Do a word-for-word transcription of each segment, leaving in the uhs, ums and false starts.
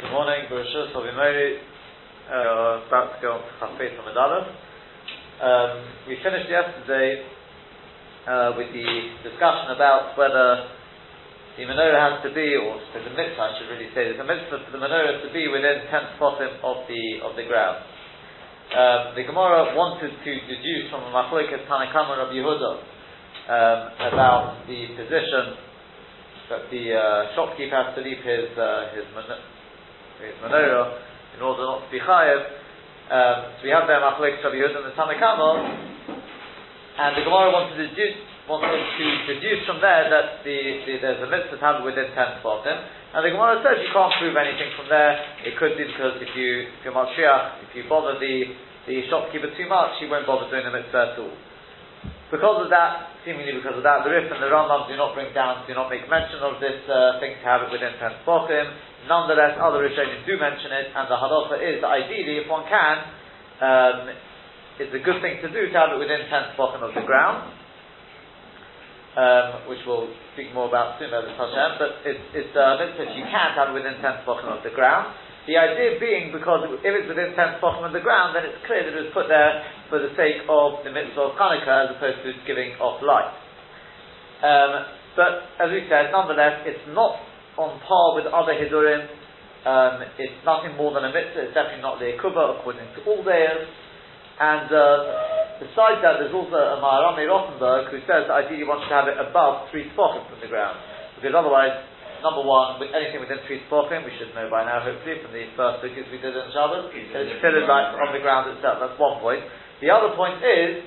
Good morning, Barusha Sobimori. We're about to go on to Khafei Tamadala. Um We finished yesterday uh, with the discussion about whether the menorah has to be, or there's a mitzvah, I should really say, there's a mitzvah for the menorah to be within ten tefachim of the of the ground. Um, the Gemara wanted to deduce from the Makoikah Tana Kamar of Yehudah about the position that the uh, shopkeeper has to leave his uh, his, mano- his menorah in order not to be chayav. Um, so we have there machlekes shabiyot and the Tana Kamar, and the Gemara wants to deduce wants to deduce from there that the, the there's a mitzvah handled within ten tefachim. And the Gemara says you can't prove anything from there. It could be because if you if you're matriach, if you bother the the shopkeeper too much, he won't bother doing the mitzvah at all. Because of that, seemingly because of that, the Rif and the Rambam do not bring down, do not make mention of this uh, thing to have it within ten tefachim. Nonetheless, other Rishonim do mention it, and the halacha is that ideally, if one can, um, it's a good thing to do to have it within ten tefachim of the ground, um, which we'll speak more about soon, Hashem, but it's, it's uh, mitzvah if you can have it within ten tefachim of the ground. The idea being, because if it's within ten tefachim of the ground, then it's clear that it was put there for the sake of the mitzvah of Hanukkah as opposed to giving off light. Um, but, as we said, nonetheless, it's not on par with other hidurim. Um, it's nothing more than a mitzvah. It's definitely not the Yikubah, according to all dayers. And uh, besides that, there's also a Maharami Rothenberg who says that ideally one should have it above three tefachim from the ground. Because otherwise, number one, with anything within three tefachim, we should know by now, hopefully, from the first sukkahs we did in Shabbos, that it's filled like on the ground itself. That's one point. The other point is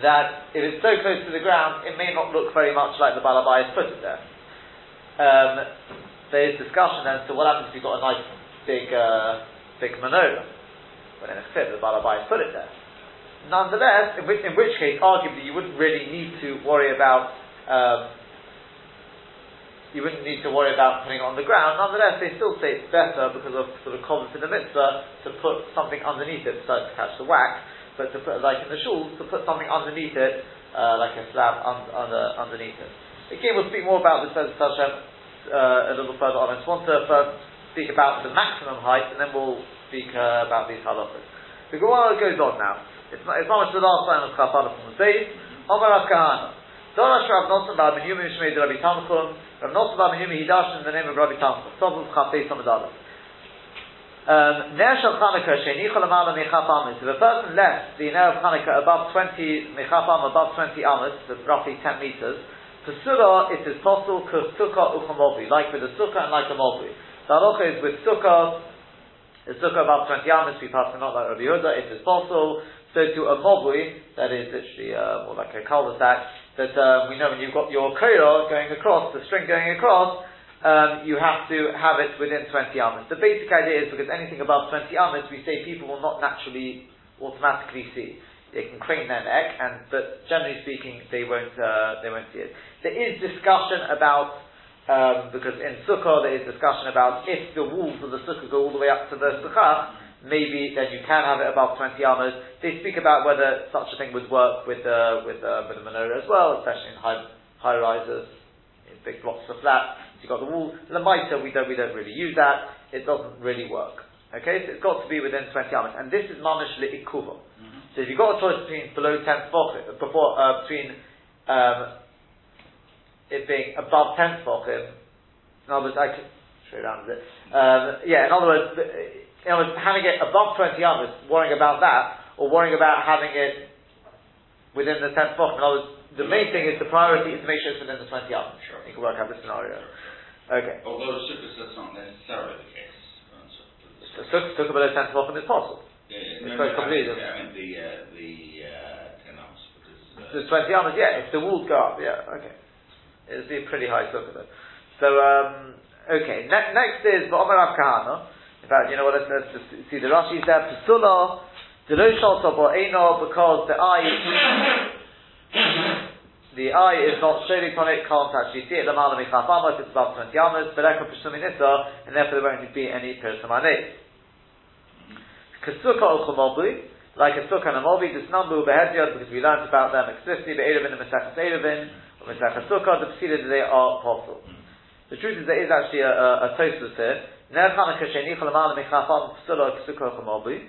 that if it's so close to the ground, it may not look very much like the balabai is put it there. Um, there is discussion as to what happens if you've got a nice big, uh, big menorah, when in a fit the balabai is put it there. Nonetheless, in which, in which case, arguably, you wouldn't really need to worry about. Um, You wouldn't need to worry about putting it on the ground. Nonetheless, they still say it's better because of sort of common in the mitzvah to put something underneath it, besides to catch the wax. But to put, like in the shuls, to put something underneath it, uh, like a slab un- under, underneath it. Again, we'll speak more about this as Hashem uh, a little further on. I just want to first speak about the maximum height, and then we'll speak uh, about these halachas. The Gemara goes on now. It's not, it's not much the last line of Chafal from the days. Omar Afkahana. Durash Rav Nosson Bar Ben Yumi Mishmei Rabbi Tamchum. Rav Nosson Bar Ben Yumi Hidash in the name of Rabbi Tamchum. Tovus Chafei Tamadala. Ner Shal Chanukah Sheinicha Lamala Mechaf Amos. If a person left the Ner of Chanukah above twenty Mechaf Amos, above twenty Amos, roughly ten meters, Pesula it is possible Kuf Sukkah Ucha Mogwi, like with the Sukkah and like the Mogwi. The halacha is with Sukkah, the Sukkah above twenty Amos, we pass it not like Rabbi Yehudah. It is possible. So to a Mogwi, that is literally uh, more like a cul-de-sac. That um, we know when you've got your kola going across, the string going across, um, you have to have it within twenty amos. The basic idea is because anything above twenty amos, we say people will not naturally, automatically see. They can crane their neck, and but generally speaking, they won't, uh, they won't see it. There is discussion about um, because in sukkah there is discussion about if the walls of the sukkah go all the way up to the sukkah. Maybe then you can have it above twenty armours. They speak about whether such a thing would work with uh, with uh, with a menorah as well, especially in high high rises, in big blocks of flats. So you've got the wall. The mitre we don't we don't really use that. It doesn't really work. Okay, so it's got to be within twenty armours, and this is mamish le'ikuva. Mm-hmm. So if you've got a choice between below ten tefachim, before uh, between um, it being above ten tefachim, in other words, I can straight around with it. Um, yeah, in other words. The, You know, having it above twenty amos, worrying about that, or worrying about having it within the tenth block. In other words, the main thing is the priority is to make sure it's within the twenty amos. Sure. You can work out the scenario. Sure. Okay. Although the sukkah says not necessarily the case. The sukkah took below tenth block and it's possible. Yeah, yeah. It's no, quite no, completely. I mean the uh, the uh, ten amos. Uh, the twenty amos, yeah. If the walls go up, yeah. Okay. It'd be a pretty high sukkah though. So um, okay. Ne- next is Ba'avor Reik Mimayim. In fact, you know what, let's, let's just see the Rashi's there. Pesula, the Drosha because the eye, the eye is not showing on it, can't actually see it. Lamala mechafama, if it's above twenty amos, beleka peshuminissa, and therefore there won't be any pesumane. Kesuka okumobli, like a sukkah and a mobi, this number ubehediyot, because we learned about them explicitly, the Erevin and Mesachas Erevin, or Mesachas Sukkah, the Pesula, they are possible. The truth is there is actually a, a, a tosus here. Ner Chanukah she'nicha l'mala mechafam Pesula Pesukah Mogwi.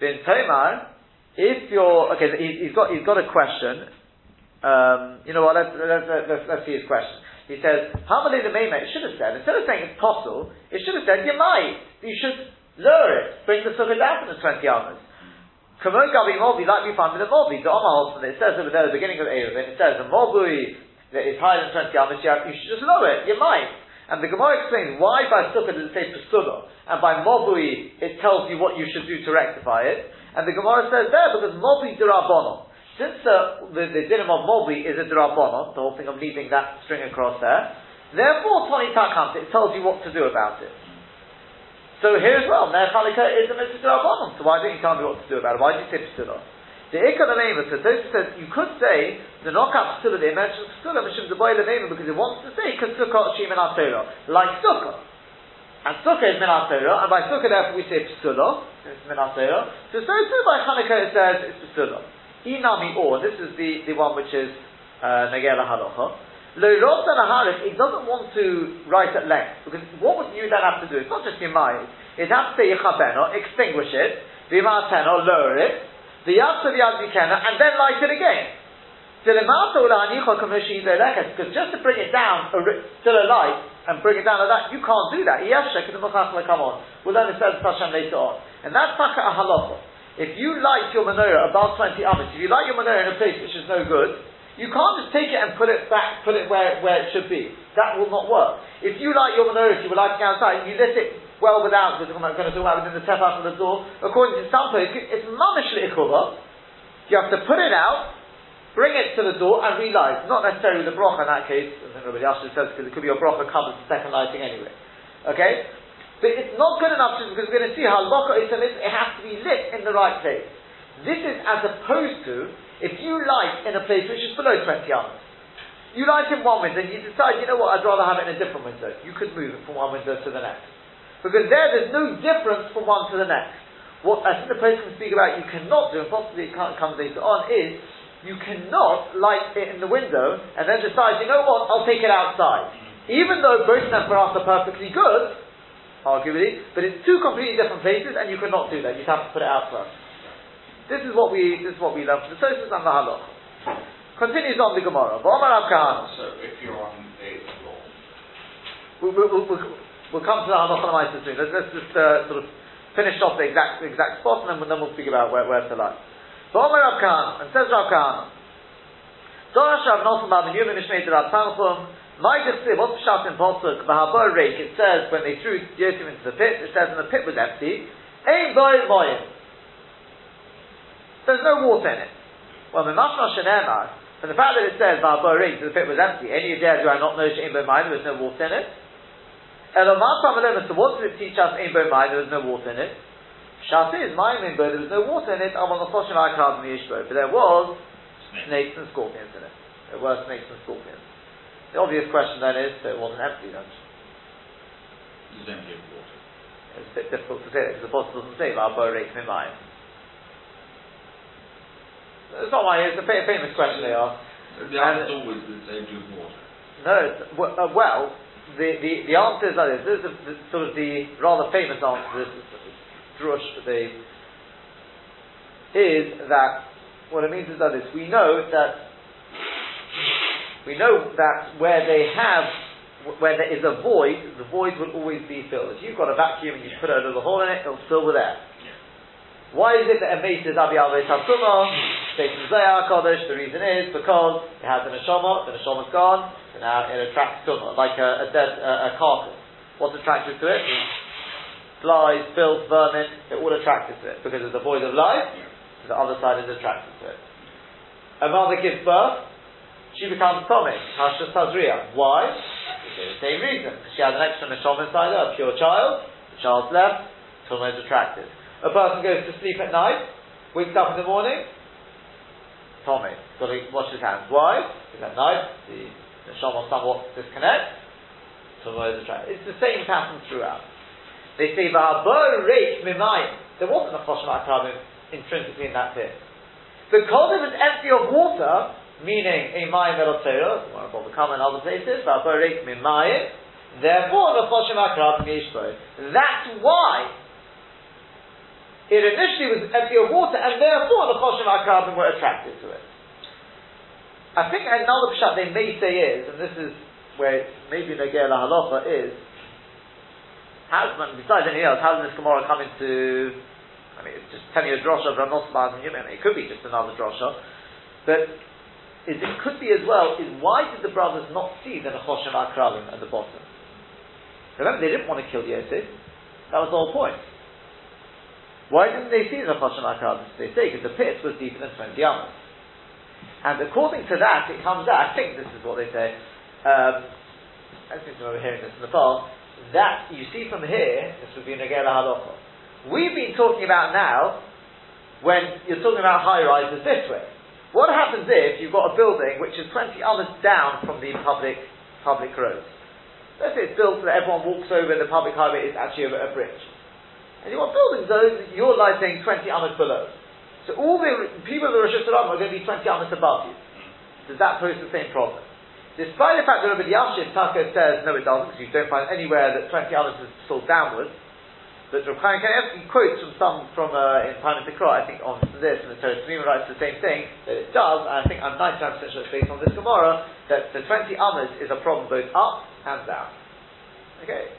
Then Tomar, if you're okay, he's, he's got he's got a question. Um, you know what? Let's let's, let's let's see his question. He says, "Hamalei the meimah." It should have said, instead of saying it's possible, it should have said you might. You should lower it, bring the sukkah down to the twenty amas. Kamo gabi Mogwi, like we find with the Mogwi, the amohs, and it says over there at the beginning of Erev, and it says the Mogwi that is higher than twenty amas. You should just lower it. You might. And the Gemara explains why by sukkah does it say Pesula, and by Mogwi it tells you what you should do to rectify it. And the Gemara says there because Mogwi Durabonom. Since the, the, the dinim of Mogwi is a Durabonon, the whole thing of leaving that string across there, therefore, Tony Takant, it tells you what to do about it. So here as well, Ner Chanukah is a mitzvah Durabonon, so why didn't you tell me what to do about it? Why did you say Pesula? The Ikka Lemema, so Tosfos says, you could say, the knockout Pesula, they mentioned Pesula, Mishum Zeboi Lemema, because it wants to say, Kasukkah, Shi Minateiro, like Sukkah. And Sukkah is Minateiro, and by Sukkah, therefore, we say Pesula, it's Minateiro. So so too by Chanukah, it says, it's Pesula. Inami or this is the, the one which is Nagel Halacha. Lo Rosa Naharif, it doesn't want to write at length, because what would you then have to do? It's not just your mind. It has to say Yichabeno, extinguish it, Vimateno, lower it, the Yad to the Yad Vikena, and then light it again. Because just to bring it down still a light and bring it down like that, you can't do that. We'll learn it says Hashem later on. And that's Taka Halacha. If you light your menorah above twenty amas, if you light your menorah in a place which is no good, you can't just take it and put it back, put it where, where it should be. That will not work. If you light your menorah, if you were lighting outside, and you lit it well without, because I'm not going to talk about within the tefach of the door, according to some places, it's mamish le'ikubah. You have to put it out, bring it to the door, and relight. Not necessarily the brocha in that case, I think everybody else just says, because it could be your brocha covers the second lighting anyway. Okay? But it's not good enough just because we're going to see how loka is, it has to be lit in the right place. This is as opposed to if you light in a place which is below twenty amas. You light in one window and you decide, you know what, I'd rather have it in a different window. You could move it from one window to the next. Because there, there's no difference from one to the next. What I think the person can speak about you cannot do, and possibly it can't come later on, is you cannot light it in the window and then decide, you know what, I'll take it outside. Even though both of them for us are perfectly good, arguably, but it's two completely different places, and you cannot do that. You'd have to put it out first. This is what we this is what we learn from the Tosfos and the Halach. Continues on the Gemara. So if you're on the eighth floor, we, we, we, we, we'll come to the Halach and the soon. Let's, let's just uh, sort of finish off the exact exact spot, and then, then we'll speak about where, where to light. But Omar Rav Kahana, and says Rav Kahana, Drosha Rav Noson Ba'av Yumin Mishmei Rav Tanchum. My disciple, what's Pshat in pasuk? Ba'avor reik. It says when they threw Yosef into the pit, it says and the pit was empty. Ain boi mayim. There's no water in it. Well, the mashma shenemar. From the fact that it says Ba'avor reik, the pit was empty. Any of there do I not know Ain boi mayim? There was no water in it. Elomata malema. So what does it teach us? Ain boi mayim. There was no water in it. Pshat is mayim in boi. There was no water in it. Amar Nechoshim Akrabim yishbo. But there was snakes and scorpions in it. There were snakes and scorpions. The obvious question then is, so it wasn't empty then? It was empty of water. It's a bit difficult to say that, because the Apostle doesn't say ba'avor reik mimayim. It's not why, it's a famous question they ask. The answer is always it's empty of water. No, it's, well, uh, well the, the, the answer is like this. This is the, the, sort of the rather famous answer to this, Drush, the, is that, what it means is that this, we know that We know that where they have, where there is a void, the void will always be filled. If you've got a vacuum and you yeah. put a little hole in it, it'll fill with air. Yeah. Why is it that a mace is Abi Alves Hatsuma, Satan Zayah Kodesh? The reason is because it has a nishama, the nishama's gone, so now it attracts tumma, like a, a dead a, a carcass. What's attracted to it? Flies, filth, vermin, they're all attracted to it. Because it's a void of life, so the other side is attracted to it. A mother gives birth, she becomes Tommy, Hashas Tazria. Why? Because the same reason. She has an extra neshama inside her, a pure child, the child's left, Tommy is attracted. A person goes to sleep at night, wakes up in the morning, Tommy. Got to wash his hands. Why? Because at night, the neshama somewhat disconnects, Tommy is attracted. It's the same pattern throughout. They say, ba'avor reik mimayim. There wasn't a choshem akaravim intrinsically in that pit. Because it was empty of water, meaning a mayim elotero, one of the common other places, ba'avor reik mimayim, Therefore, the choshem akaravim yishbo. That's why it initially was empty of water, and therefore the choshem akaravim were attracted to it. I think another pshat they may say is, and this is where maybe Negei la halacha is, how, besides anything else, how does this Gemara come into? I mean, it's just telling you a drosha of Ranosbad, and you know, it could be just another drosha, but. Is it could be as well, is why did the brothers not see the Nechoshim Akrabim at the bottom? Remember, they didn't want to kill Yosef. That was the whole point. Why didn't they see the Nechoshim Akrabim? They say, because the pit was deeper than twenty amos. And according to that, it comes out, I think this is what they say, um, I seem to remember hearing this in the past, that you see from here, this would be Negei la halacha. We've been talking about now, when you're talking about high rises this way. What happens if you've got a building which is twenty amos down from the public public road? Let's say it's built so that everyone walks over, the public highway is actually over a bridge. And you want buildings, those, you're like saying twenty amos below. So all the people of the Rosh Hashanah are going to be twenty amos above you. Does that pose the same problem? Despite the fact that Rabbi Yashiv Taka says, no it doesn't, because you don't find anywhere that twenty amos is still downwards. But Rav Chaim Kanievsky quotes from some from uh, in Time of the Krah, I think on this, and the Torah Tzimim writes the same thing, that it does, and I think I'm ninety percent sure it's based on this Gemara, that the twenty amos is a problem both up and down. Okay.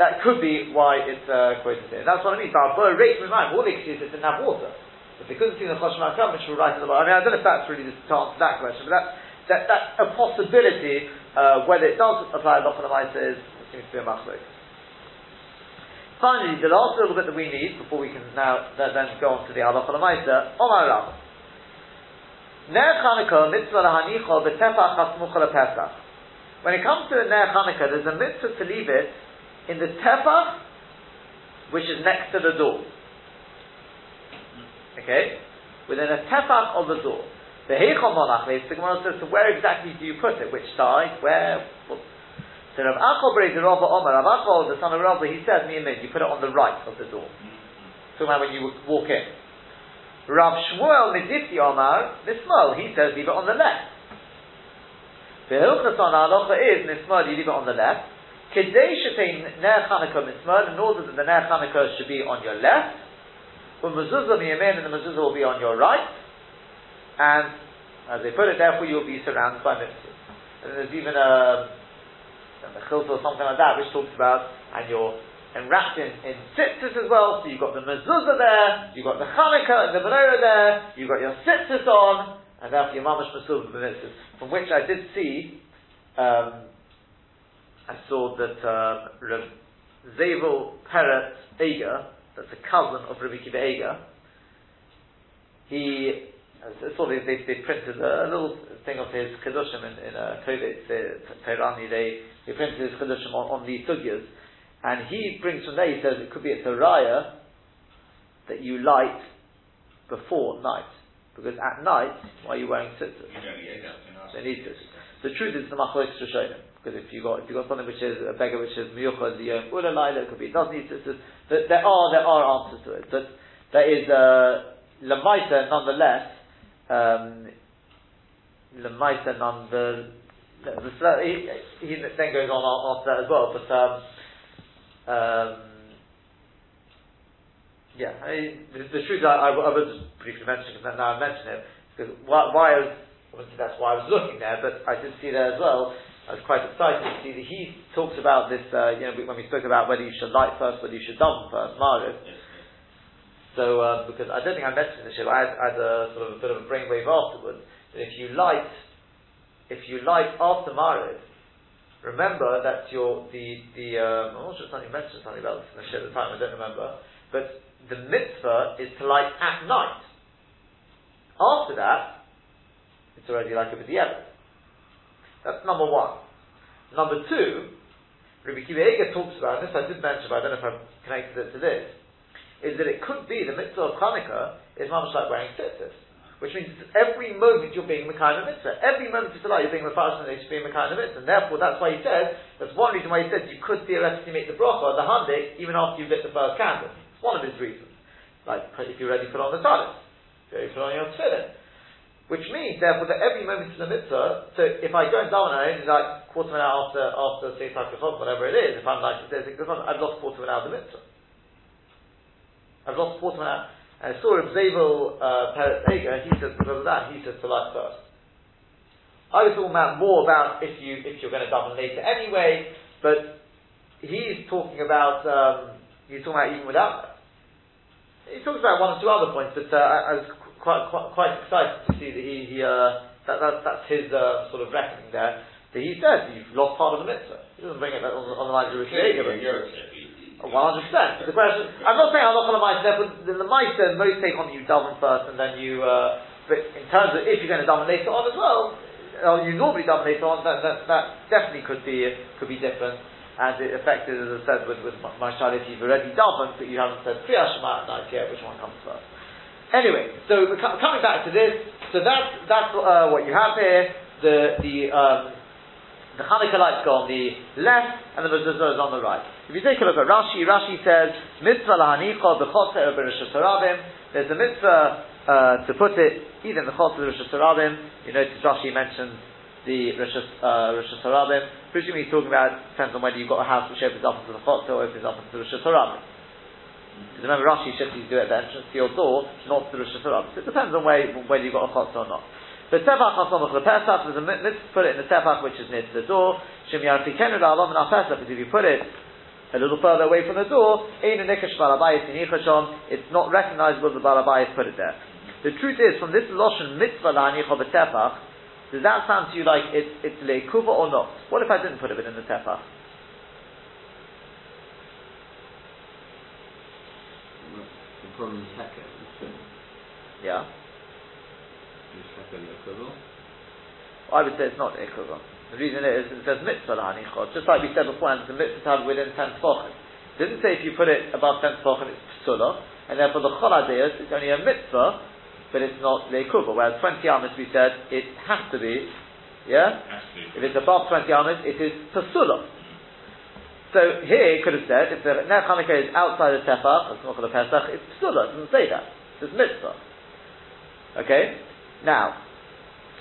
That could be why it's uh, quoted here. That's what I mean. Ba'avor reik mimayim, all the excuses didn't have water. But because it's in the Choshem HaKadosh, which will write in the Bible, I mean, I don't know if that's really the answer to that question, but that, that, that's a possibility, uh, whether it does apply to Lophanamaitis, it seems to be a machlekes. Finally, the last little bit that we need before we can now then go on to the halacha l'maaseh on our Rambam. Ner Chanukah mitzvah lahanicha b'tefach hasmucha lePesach. When it comes to the Ner Chanukah, there's a mitzvah to leave it in the tefach, which is next to the door. Okay, within a tefach of the door. The heichal monach leaves. The Gemara says, so where exactly do you put it? Which side? Where? What? So Rav Achol brings the Rav Omer, Rav Achol, the son of Rav, he says, me and me, you put it on the right of the door. So when you walk in. Rav Shmuel Mizifti Omer, Nismol, he says, leave it on the left. The Hilchas on Halacha is, Nismol, you leave it on the left. Kedei Shetein Ner Chanukah Nismol, in order that the Ner Chanukah should be on your left. When Mezuzah Miyamin, and the Mezuzah will be on your right. And, as they put it, therefore you will be surrounded by mitzvahs. And there's even a the chilta or something like that, which talks about, and you're enwrapped in, in tzitzis as well, so you've got the mezuzah there, you've got the Chanukah and the menorah there, you've got your tzitzis on, and therefore your mamash masul of the mitzvahs, from which I did see, um, I saw that um, Rav Zevel Peretz Eger, that's a cousin of Rabbi Kiva Eger, he I saw they, they, they printed a little thing of his Kedushim in, in uh, Kovet, Tehrani, they, they printed his Kedushim on, on the Sugyas, and he brings from there, he says it could be a Taraya that you light before night, because at night, why are you wearing tzitzit? They need this. The truth is the machlekes Rishonim, because if you got if you got something which is a beggar which is miyuchad the yom ulalayla, it could be it doesn't need tzitzit. But there are there are answers to it, but there is a uh, lemaisa nonetheless. Um, Lemaisa number. He, he then goes on after that as well, but um, um, yeah, I mean, the, the truth I, I, I will just briefly mention because now I mention it because why, why I was, obviously that's why I was looking there, but I did see there as well. I was quite excited to see that he talks about this. Uh, you know, when we spoke about whether you should light first, whether you should daven first, Maariv. So, uh, because I don't think I mentioned this, I had, I had a sort of a bit of a brainwave afterwards. That if you light, if you light after Maariv, remember that your the the um, I'm not sure if somebody mentioned something about this in the show at the time. I don't remember, but the mitzvah is to light at night. After that, it's already like over the yellow. That's number one. Number two, Rabbi Kiva Eger talks about this. I did mention, but I don't know if I've connected it to this. Is that it could be the mitzvah of Chanukah is much like wearing tzitzis, which means every moment you're being Makayim mitzvah. Every moment you like you're being Mepharshim, they should be Makayim mitzvah, and therefore that's why he says that's one reason why he says you could theoretically make the bracha, the handik, even after you've lit the first candle. It's one of his reasons, like if you're ready to put on the talis, if you're ready to put on your tefillin. Which means, therefore, that every moment in the mitzvah, so if I go and daven and it's like quarter of an hour after, after say, Tachkos, whatever it is, if I'm like, I've lost quarter of an hour of the mitzvah. I've lost quarter of an hour. And I saw Reb Zabel uh, Peretz Eger, he says, because of that, he says to life first. I was talking about more about if, you, if you're going to daven later anyway, but he's talking about, um, he's talking about even without that. He talks about one or two other points, but uh, I, I was Quite, quite, quite excited to see that he, he uh, that, that that's his uh, sort of reckoning there. That he says you've lost part of the mitzvah. He doesn't bring it on, on the mind of Rishonim, but one hundred percent. The question, I'm not saying I'm not on the mitzvah, but the mitzvah most take on you daven first, and then you. Uh, but in terms of if you're going to daven later on as well, or you normally daven later on, that, that that definitely could be could be different, and it affected, as I said, with with my child if you've already davened, but you haven't said Kriya Shema at night yet, which one comes first. Anyway, so coming back to this, so that's that's uh, what you have here. The the um, the Hanukkah light's on the left, and the mezuzah is on the right. If you take a look at Rashi, Rashi says mitzvah lahanicha b'choseh u'berusha sarabim. There's a mitzvah uh, to put it either in the choseh or the Risha sarabim. You notice Rashi mentions the Risha sarabim. Presumably he's talking about depends on whether you've got a house which opens up into the choseh or opens up into the Risha sarabim. Because remember, Rashi says you do it at the entrance to your door, not to the Rosh Hashanah. So it depends on where, whether you've got a chotzer or not. The tefach hasamach lepesach, there's a mitzvah to put it in the tefach which is near to the door. Shem yarfikenu da'alom and pesach, because if you put it a little further away from the door, ainu nikash balabai tinichashon, it's not recognizable that balabai has put it there. The truth is, from this loshen mitzvah lahanicha b'tefach, does that sound to you like it's it's leikuva or not? What if I didn't put it in the tefach? From the second. Yeah. The second equivalent. I would say it's not equivalent. The reason is it says mitzvah lahanichot. Just like we said before, and the mitzvah within ten tefachim. It didn't say if you put it above ten tefachim it's Pesula, and therefore the chol hadeus is only a mitzvah, but it's not leikuba. Whereas twenty amos we said it has to be, yeah. It if it's above twenty amos, it is Pesula. So here it could have said, if the Ner Chanukah is outside the Tefach, it's not called a Pesach, it's Pesula, it doesn't say that. It's mitzvah. Okay? Now,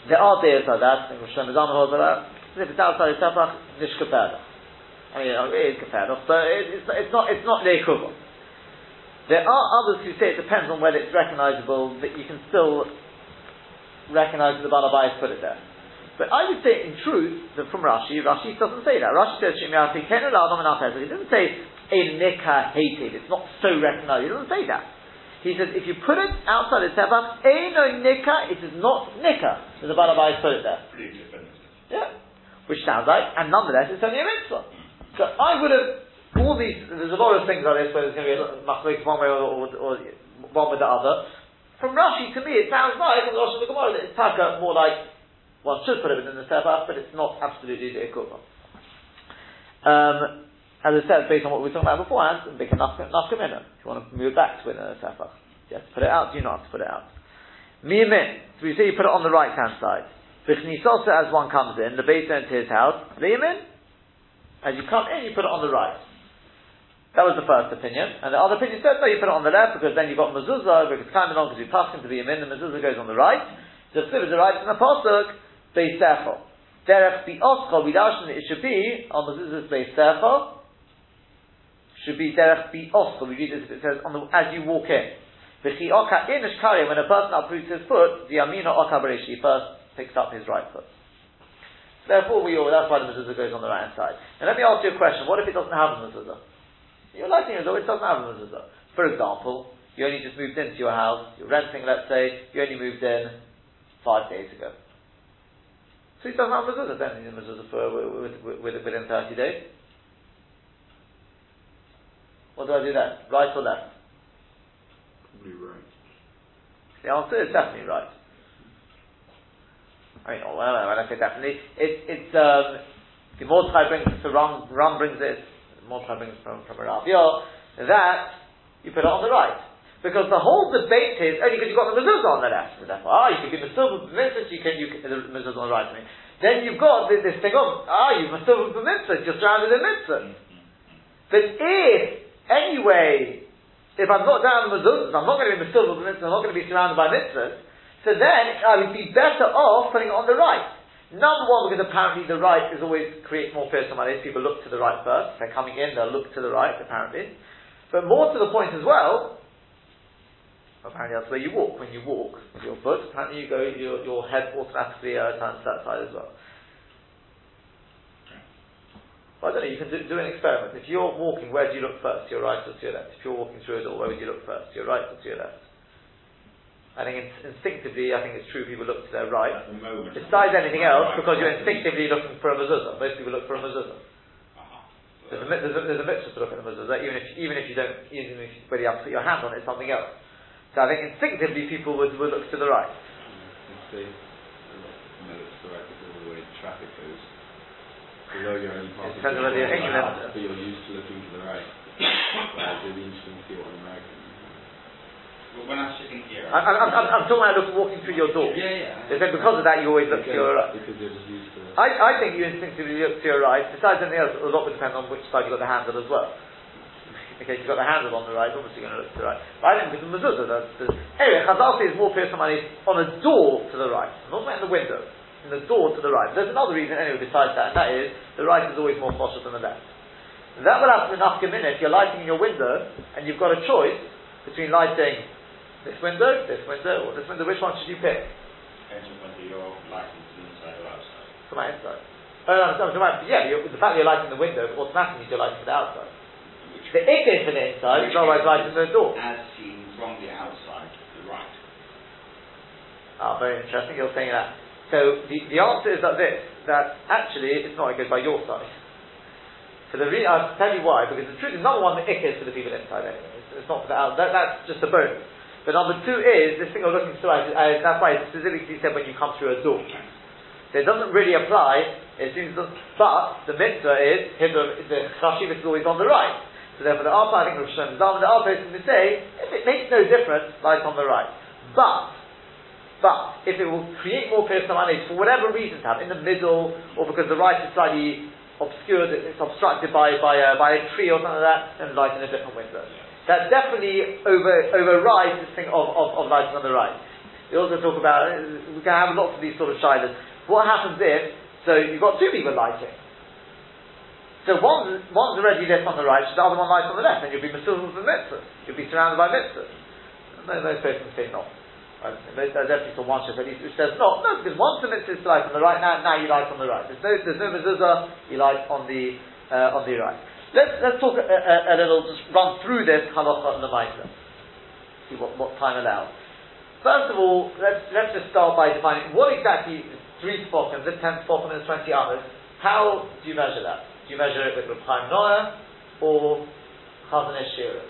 there are days like that, and Rosh Hashanah holds that, if it's outside the Tefach, it's Nishkaperda. I mean, it is Kaperda, so it, it's, it's not, it's not Leikubah. There are others who say it depends on whether it's recognizable, that you can still recognize the Balabai has put it there. But I would say, in truth, that from Rashi, Rashi doesn't say that. Rashi says, Shemiyati Kenu La'adam Anafez. He doesn't say, Einika Hated. It's not so recognized. He doesn't say that. He says, if you put it outside the Tefach, Eino Nika, it is not Nika. So the Balabai has put it there. Yeah. Which sounds like, and nonetheless, it's only a mitzvah. So I would have, all these, there's a lot of things like this where there's going to be a machlekes one way or, or, or one with the other. From Rashi, to me, it sounds like, from the Rosh of the Gemara, that it's taka more like, one should put it within the tefach, but it's not absolutely the equivalent. Um, as I said, based on what we were talking about beforehand, it's a big enough nafkamina. If you want to move back to within the tefach, you have to put it out, you not have to put it out. Miyamin, so we say you put it on the right hand side. Vichnisosa, as one comes in, the base into his house, Liyamin, as you come in, you put it on the right. That was the first opinion. And the other opinion said, no, you put it on the left, because then you've got mezuzah, because it's climbing on, because you're passing to the Yamin, the mezuzah goes on the right. Just so the right in the pasuk, Beis Sechel. Derech Bi'oscha, we darshan it should be, on the Zuzah's Beis Sechel, should be Derech Bi'oscha, we read this, it says, on the, as you walk in. V'chi Oka Inish Karya, when a person uproots his foot, V'yamino Oka Bereshi, he first picks up his right foot. Therefore we all, that's why the Zuzah goes on the right hand side. And let me ask you a question, what if it doesn't have a Zuzah? Your lighting is always doesn't have a Zuzah. For example, you only just moved into your house, you're renting let's say, you only moved in five days ago. So he doesn't have mezuzah. Don't need a mezuzah for with, with, within thirty days. What do I do then? Right or left? Probably right. The answer is definitely right. I mean, well, when I say definitely, it, it's um, the Mordechai brings so Ram, Ram brings it. Mordechai brings it from from Rav Yosef that you put it on the right. Because the whole debate is only because you've got the mezuzah on the left. So therefore, ah, you can give mezuzah for mitzvahs, you can, you can, the mezuzah on the right. Then you've got this thing of, ah, you mezuzah for mitzvahs, you're surrounded in mitzvahs. But if, anyway, if I'm not down the mezuzahs, I'm not going to be mezuzah for mitzvahs, I'm not going to be surrounded by mitzvahs, So then I would be better off putting it on the right. Number one, because apparently the right is always creates more personalities. People look to the right first. If they're coming in, they'll look to the right, apparently. But more to the point as well, apparently that's where you walk. When you walk with your foot, apparently you go, your, your head automatically uh, turns to that side as well. Well, I don't know, you can do, do an experiment. If you're walking, where do you look first, to your right or to your left? If you're walking through a door, where would you look first, to your right or to your left? I think in- instinctively, I think it's true, people look to their right. At the moment, besides anything else, right, because you're instinctively looking for a mezuzah. Most people look for a mezuzah. Uh-huh. There's a, there's a, there's a mitzvah to look at a mezuzah, even if, even if you don't, even if you, whether you have to put your hand on it, it's something else. So I think instinctively people would, would look to the right. They know it's the right because of the way traffic goes. Below your own part. It depends on whether you're England. But you're used to looking to the right. It's really interesting to see what an American. When I'm sitting here, I'm, I'm, I'm, I'm talking about walking through your door. Yeah, yeah. They said because of that you always look to your right. Because you're just used to it. I, I think you instinctively look to your right. Besides anything else, a lot would depend on which side you got the handle as well. Okay, if you've got the handle on the right, obviously you're going to look to the right. But I think with the mezuzah, that's, that's, anyway, Chazal says more personally on a door to the right, not in the window, in the door to the right. But there's another reason anyway besides that, and that is the right is always more kosher than the left. And that will happen in half a minute if you're lighting in your window and you've got a choice between lighting this window, this window, or this window, which one should you pick? Depends on whether you're lighting to the inside or outside. From my inside. Oh, no, no, no, no, yeah, you're, the fact that you're lighting the window automatically you're lighting to the outside. Which the ick is for the inside, it's always lighting the door. As seen from the outside to the right. Ah, oh, very interesting, you're saying that. So the, the answer is like this, that actually it's not, it goes by your side. So the re- I'll tell you why, because the truth is, number one, the ick is for the people inside anyway. It's, it's not for the outside, that, that's just a bonus. But number two is, this thing of looking to the right, uh, that's why it's specifically said when you come through a door. So it doesn't really apply, it seems, but the mitzvah is, the chashiv is always on the right. So therefore the Alpha, I think Rosh Hashanah, the Alpha is going to say, if it makes no difference, light on the right. But, but, if it will create more personalities for whatever reason to have, in the middle, or because the right is slightly obscured, it's obstructed by, by, a, by a tree or something like that, then light in a different window. That definitely over, overrides this thing of, of, of lighting on the right. We also talk about, we can have lots of these sort of shilas. What happens if, so you've got two people lighting. So one's, one's already lit on the right, so the other one lights on the left, and you'll be mitzvahs for mitzvahs. You'll be surrounded by mitzvahs. No, most persons say not. There's definitely some one shift, at least, which says not. No, because once the mitzvah is to light on the right, now, now you light on the right. There's no, there's no mezuzah, you light on the, uh, on the right. Let's let's talk a, a, a little, just run through this halacha and the ma'aser. See what, what time allows. First of all, let's let's just start by defining what exactly is three tefachim, this ten tefachim and twenty others. How do you measure that? Do you measure it with Reb Chaim Noah or Chazanei Shira?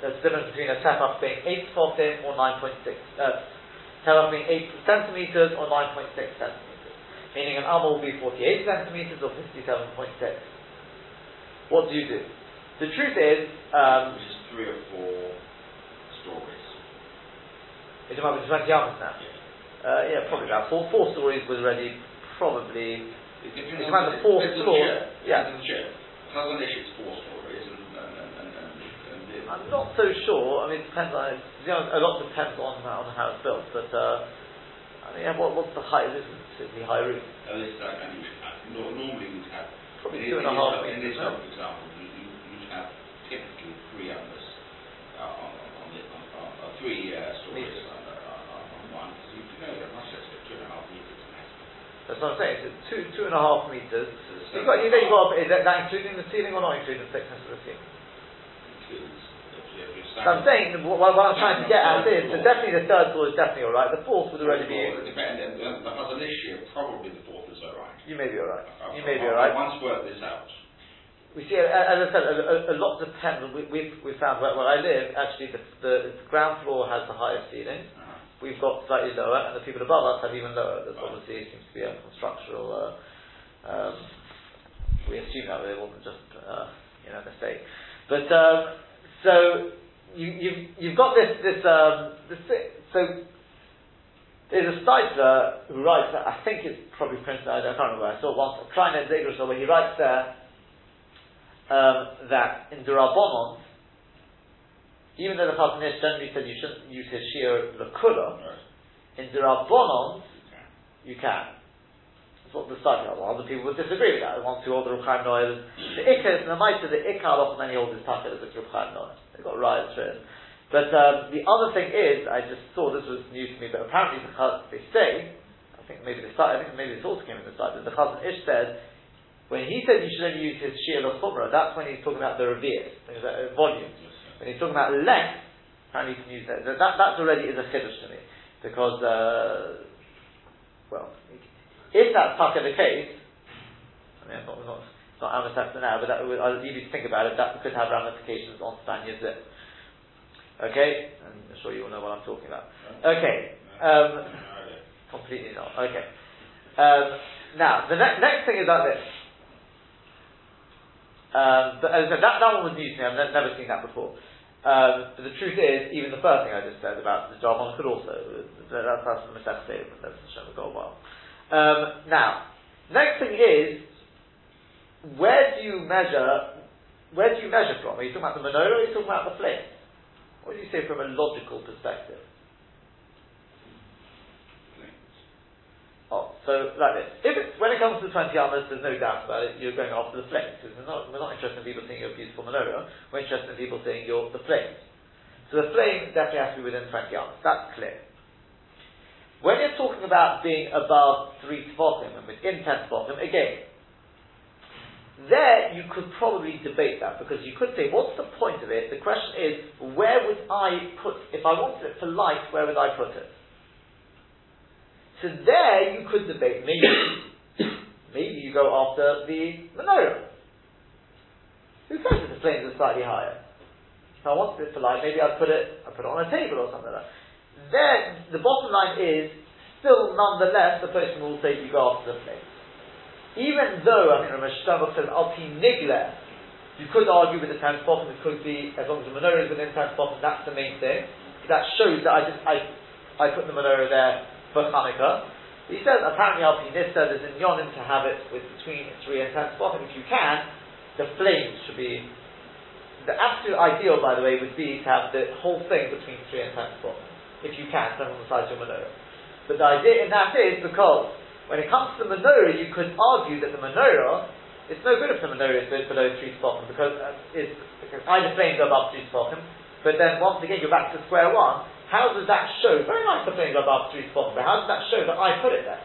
There's a difference between a tefach being eight tefachim or nine point six uh, tefach being eight centimeters or nine point six centimeters. Meaning an amohs will be forty eight centimeters or fifty seven point six. What do you do? The truth is, um, which is three or four stories. It's about twenty yards now. Yeah. Uh, yeah, probably about four. Four stories was already probably. It's, it's about the fourth floor. Yeah. How long is it? Four stories. And, and, and, and, and I'm not so sure. I mean, it depends on. You know, a lot depends on on how it's built. But uh, I mean, what, what's the height? This is the high roof. Uh, this, uh, I mean, no, normally we'd have. In this, for example, you, you, you have typically three armours uh, on, on, on, on, on three uh, stories on, on, on one. So you know, you're not just two and a half metres. That's what I'm saying. So two, two and a half metres. So you've got, you know, you've got. Is that, that including the ceiling or not including the thickness of the ceiling? Includes. So I'm saying what, what I'm trying to get at is that definitely the third floor is definitely all right. The fourth would already be. Depending on an issue, probably the fourth is all right. You may be all right. You may be all right. Once work this out. We see, as I said, a, a, a lot depends. We, we've we found where, where I live actually the, the, the ground floor has the highest ceiling. Uh-huh. We've got slightly lower, and the people above us have even lower. That's right. Obviously it seems to be a structural. Uh, um, we assume that it wasn't just uh, you know a mistake, but um, so. You, you've, you've got this, this, um, this, so there's a Steitler who writes, I think it's probably printed, I can't remember, I saw once, a Kleiner Zegrusel, where he writes there um, that in Durabonom, even though the Chazanish generally said you shouldn't use his shear l'kula, In Durabonom, you can. That's what the study of. Other people would disagree with that. The ones who hold the Ruchaim Noel, the Ikka is in the Maita, the Ikka often then he holds his Taka as a Ruchaim Noel. They've got riots written. But um, the other thing is, I just saw, this was new to me, but apparently the Chaz, they say, I think maybe the I think maybe this also came in the side, but the Chazon Ish says, when he says you should only use his She'el or Chumrah, that's when he's talking about the reveres, things like volumes. When he's talking about length, apparently you can use that. That, that already is a Chiddush to me. Because, uh, well, if that's Taka the case, I mean, I'm not, I'm not, it's not Amatasta now, but that would, I'll leave you to think about it, that could have ramifications on Stan Yezit. Okay? And I'm sure you all know what I'm talking about. Okay. Um, completely not. Okay. Um, now, the ne- next thing is like this. Um, but as I said, that, that one was new to me, I've ne- never seen that before. Um, but the truth is, even the first thing I just said about the Durabonon could also, that, that's how some mistakes say, but that's shown for a while. Um, now, next thing is, where do you measure, where do you measure from? Are you talking about the menorah or are you talking about the flame? What do you say from a logical perspective? Oh, so like this. If it's, when it comes to twenty amas, there's no doubt about it, you're going after the flames, because we're not, we're not interested in people seeing your beautiful menorah, we're interested in people seeing your, the flames. So the flame definitely has to be within twenty amas, that's clear. When you're talking about being above three tefachim and within ten tefachim, again, there you could probably debate that, because you could say, what's the point of it? The question is, where would I put, if I wanted it for light, where would I put it? So there you could debate, maybe, maybe you go after the menorah. Who says that the flames are slightly higher? If I wanted it for light, maybe I'd put it, I'd put it on a table or something like that. There, the bottom line is, still nonetheless, the person will say you go after the flames. Even though, I think Ramesh Shlomo says, Al Pi Nigla, you could argue with the tenth bottom, it could be, as long as the menorah is within tenth bottom, that's the main thing. That shows that I just, I, I put the menorah there for Hanukkah. He says, apparently Al Pi Nissa, there's in Yonim to have it with between three and tenth bottom. If you can, the flames should be, the absolute ideal, by the way, would be to have the whole thing between three and tenth bottom. If you can, stand on the side of your menorah. But the idea in that is, because when it comes to the menorah, you could argue that the menorah, it's no good if the menorah is below three tefachim, because uh, it's because either flames are above three tefachim, but then once again you're back to square one. How does that show? Very nice the flames are above three tefachim, but how does that show that I put it there?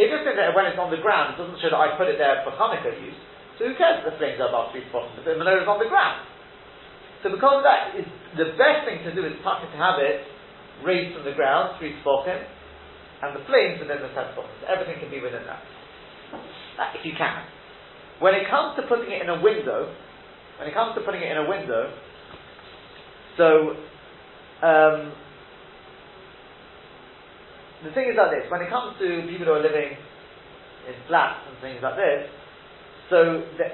If it's in there when it's on the ground, it doesn't show that I put it there for Hanukkah use. So who cares if the flames are above three tefachim? If the menorah is on the ground. So because of that, is the best thing to do is tuck it to have it raised from the ground, three tefachim. And the flames within the ten tefachim. So everything can be within that. that. If you can. When it comes to putting it in a window, when it comes to putting it in a window, so, um, the thing is like this, when it comes to people who are living in flats and things like this, so, the,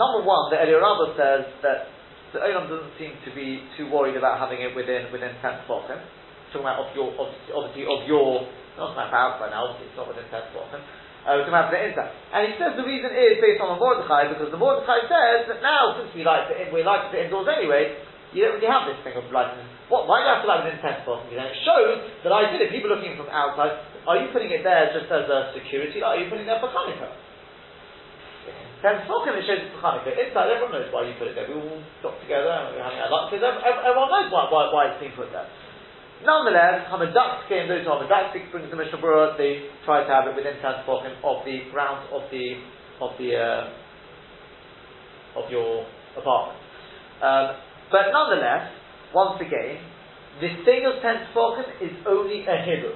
number one, the Elio Rabba says that the Olam doesn't seem to be too worried about having it within within ten tefachim. Talking about of your, obviously, of your, not about outside now, obviously it's not within ten tefachim. Uh, we're talking about the inside. And he says the reason is based on the Mordechai, because the Mordechai says that now, since we like to, we like to indoors anyway, you don't really have this thing of lighting. What, why do I have to light within ten tefachim? It shows that I did it. People looking from outside, are you putting it there just as a security light? Are you putting it there for Hanukkah? ten tefachim, it shows it's for Hanukkah. Inside, everyone knows why you put it there. We all got together and we were having our lunches. Everyone knows why, why, why it's been put there. Nonetheless, Hamadaktik and those who Hamadaktik brings the Mishnah Berurah, they try to have it within ten tefachim of the grounds of the of the uh, of your apartment. Um, but nonetheless, once again, this thing of ten tefachim is only a hiddur.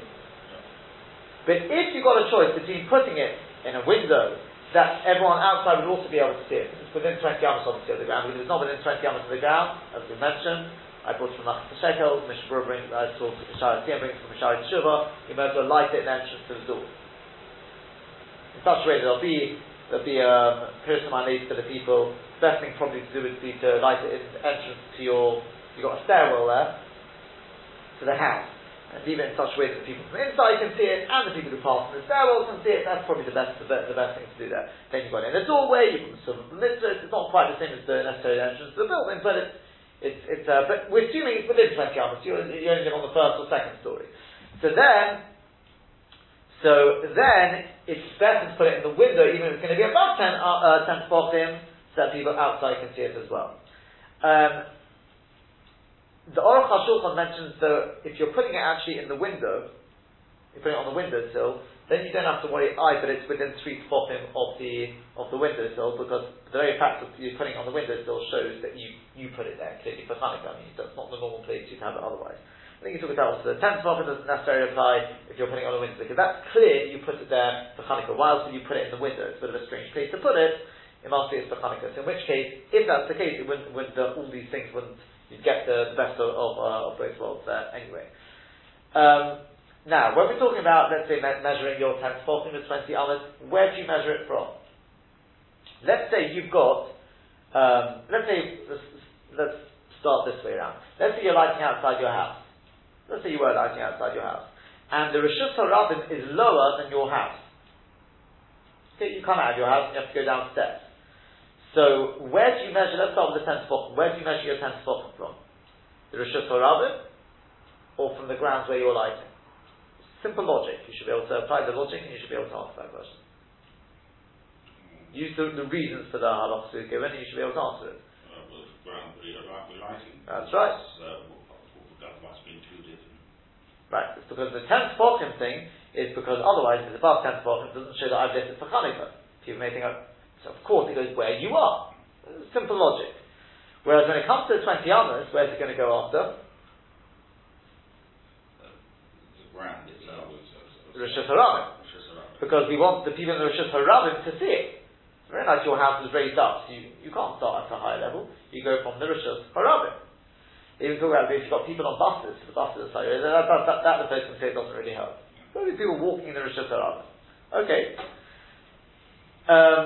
But if you've got a choice between putting it in a window that everyone outside would also be able to see it, it's within twenty amos obviously of the ground, because it's not within twenty amos of the ground, as we mentioned. I bought from Lachas Shekel, Mishnah Berurah brings, I saw Mishari Tzion brings from Mishari Teshuvah, you might as well light it in the entrance to the door. In such a way there'll be, there'll be a person I leave for the people, the best thing probably to do would be to light it in the entrance to your, you've got a stairwell there, to the house. And leave it in such a way that the people from inside can see it, and the people who pass from the stairwell can see it, that's probably the best, the, the best thing to do there. Then you've got it in the doorway, you've got the mitzvah, it's not quite the same as the necessary entrance to the building, but it's, It's, it's, uh, but we're assuming it's within twenty amos, you only live on the first or second story. So then, So then it's better to put it in the window, even if it's going to be above ten uh, ten tefachim, so that people outside can see it as well. Um, the Aruch HaShulchan mentions that if you're putting it actually in the window, you're putting it on the windowsill, then you don't have to worry either, but it's within three tefachim of the of the windowsill, because the very fact that you're putting it on the windowsill shows that you, you put it there, clearly for Hanukkah. I mean, that's not the normal place you'd have it otherwise. I think you talk about also the tenth tefachim doesn't necessarily apply if you're putting it on the window, because that's clear you put it there for Hanukkah. Why else would you put it in the window? It's a bit of a strange place to put it. It must be it's for Hanukkah. So in which case, if that's the case, it wouldn't, wouldn't uh, all these things wouldn't. You'd get the, the best of, of, uh, of both worlds there anyway. Um, now, when we're talking about, let's say, me- measuring your tenth tefachim with twenty amos, where do you measure it from? Let's say you've got. Um, let's say let's, let's start this way around. Let's say you're lighting outside your house. Let's say you were lighting outside your house, and the Rishus HaRabim is lower than your house. So you come out of your house and you have to go down steps. So where do you measure? Let's start with the tenth tefachim. Where do you measure your tenth tefachim from? The Rishus HaRabim, or from the grounds where you're lighting? Simple logic. You should be able to apply the logic, and you should be able to answer that question. Use the, the reasons for the halachos you've given, and you should be able to answer it. Uh, well, the ground where you're lighting. That's right. Uh, that must be included. Right, it's because the tenth tefachim thing is because otherwise it's above tenth tefachim, doesn't show that I've left it for Hanukkah. People may think, oh, so of course it goes where you are. Simple logic. Whereas when it comes to the twenty amos, where's it going to go after? Uh, the ground itself. The Rishus HaRabim. Because we want the people in the Rishus HaRabim to see it. It's very nice your house is raised up, so you, you can't start at a higher level. You go from the Rishus HaRabim. Even talk about if you've got people on buses, the buses are that, that, that, that the person says doesn't really help. So many people walking in the Rishus HaRabim. Okay. Um,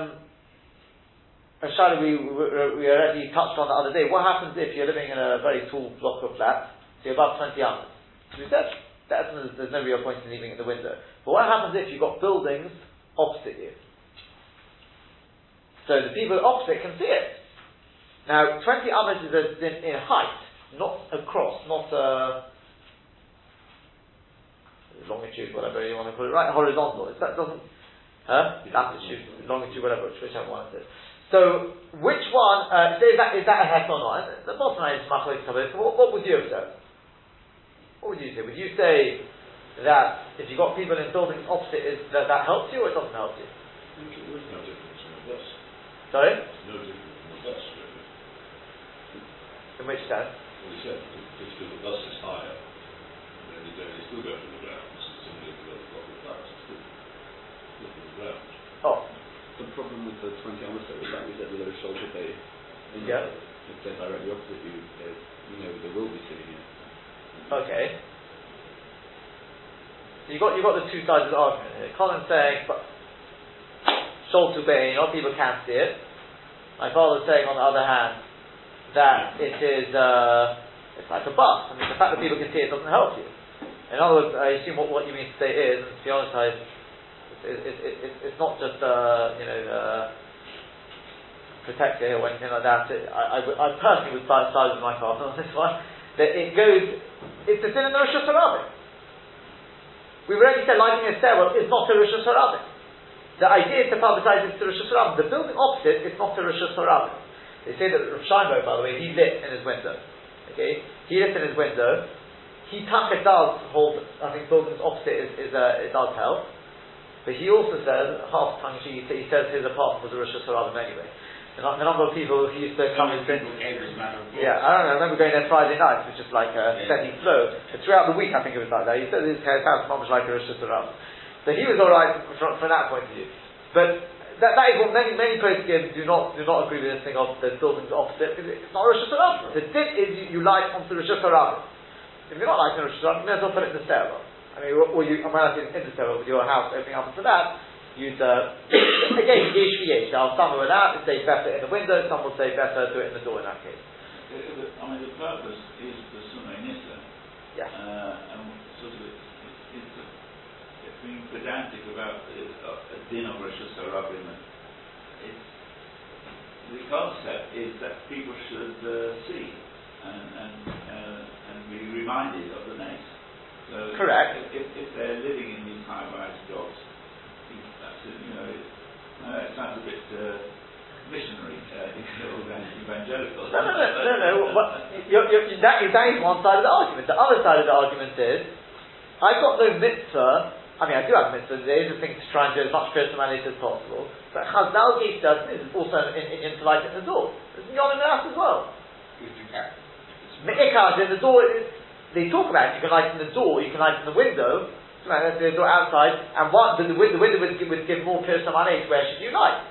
Shali, we, we already touched on the other day. What happens if you're living in a very tall block of flats, so you're above twenty amos? We said that there's no real point in leaving it in the window. But what happens if you've got buildings opposite you? So the people opposite can see it. Now, twenty amos is in, in height. Not across, not uh, longitude, whatever you want to call it, right? Horizontal. It's, that doesn't, huh? Latitude, longitude, whatever, whichever one it is. So, which one, uh, is, that, is that a heck or not? And the bottom line is machlekes shabiyot. What, what would you observe? What would you say? Would you say that if you've got people in buildings opposite, is that that helps you or it doesn't help you? There's no difference in the bus. Sorry? There's no difference in the bus. In which sense? Well, you said, if the bus is higher, then you still go from the ground, because somebody has got a block of flowers, it's still from the ground. Oh. The problem with the twenty amos is that we said with those shoulder they, you know, yeah. If they're directly opposite you, you know, they will be sitting here. Okay. So you've got, you've got the two sides of the argument here. Colin's saying, but shoulder bay, not people can't see it. My father's saying, on the other hand, that it is, uh, it's like a bus. I mean, the fact that people can see it doesn't help you. In other words, I assume what, what you mean to say is, and to be honest, I, it, it, it, it, it's not just, uh, you know, the protector or anything like that. It, I, I, I personally would side with my partner on this one, that it goes, it's a sin in the Rishus HaRabim. We've already said lighting a stairwell is not a Rishus HaRabim. The idea is to publicize it's a Rishus HaRabim. The building opposite is not a Rishus HaRabim. They say that Rav Shimon, by the way, he lit in his window. Okay, he lit in his window. He taka does hold. I think buildings opposite is, is uh, it does help. But he also says, half tongue he says his apartment was a Rishus HaRabim anyway. The, the number of people who used to come and drink. Yeah, I don't know. I remember going there Friday night, which is like a yeah. steady flow. But throughout the week, I think it was like that. He said his house not much like a Rishus HaRabim. So he was all right from, from that point of view. But That, that is what many, many post-games do not do not agree with this thing of the buildings opposite, because it's not Rishus HaRabim. The tip is you, you light onto Rishus HaRabim. If you're not lighting Rishus HaRabim, you may as well put it in the stairwell. I mean, or you, I mean, I think in the stairwell with your house opening up into that, you'd, uh, again, yesh for yesh. Now, some will out, say better in the window, some will say better do it in the door in that case. It, it, I mean, the purpose is the Sunday Nissa. Yeah. Uh, and sort of, it's, it's a, being pedantic about the, uh, a din of Rishus HaRabim, the concept is that people should uh, see and and, uh, and be reminded of the names. So correct. If, if they're living in these high-rise blocks, sounds a bit uh, missionary, uh, evangelical. No, no, no, no, no. Well, you're, you're, that, that is one side of the argument. The other side of the argument is, I've got no mitzvah. I mean, I do have mitzvahs. There is a thing to try and do as much personality as possible. But Chazal Gish does this also in, in, in polite in the door. It's not enough as well. Me'ikaz in the door. Is, they talk about it. You can lighten the door. You can lighten the window. You know, the door outside, and one the, the, the window would, would give more personality. Where should you light?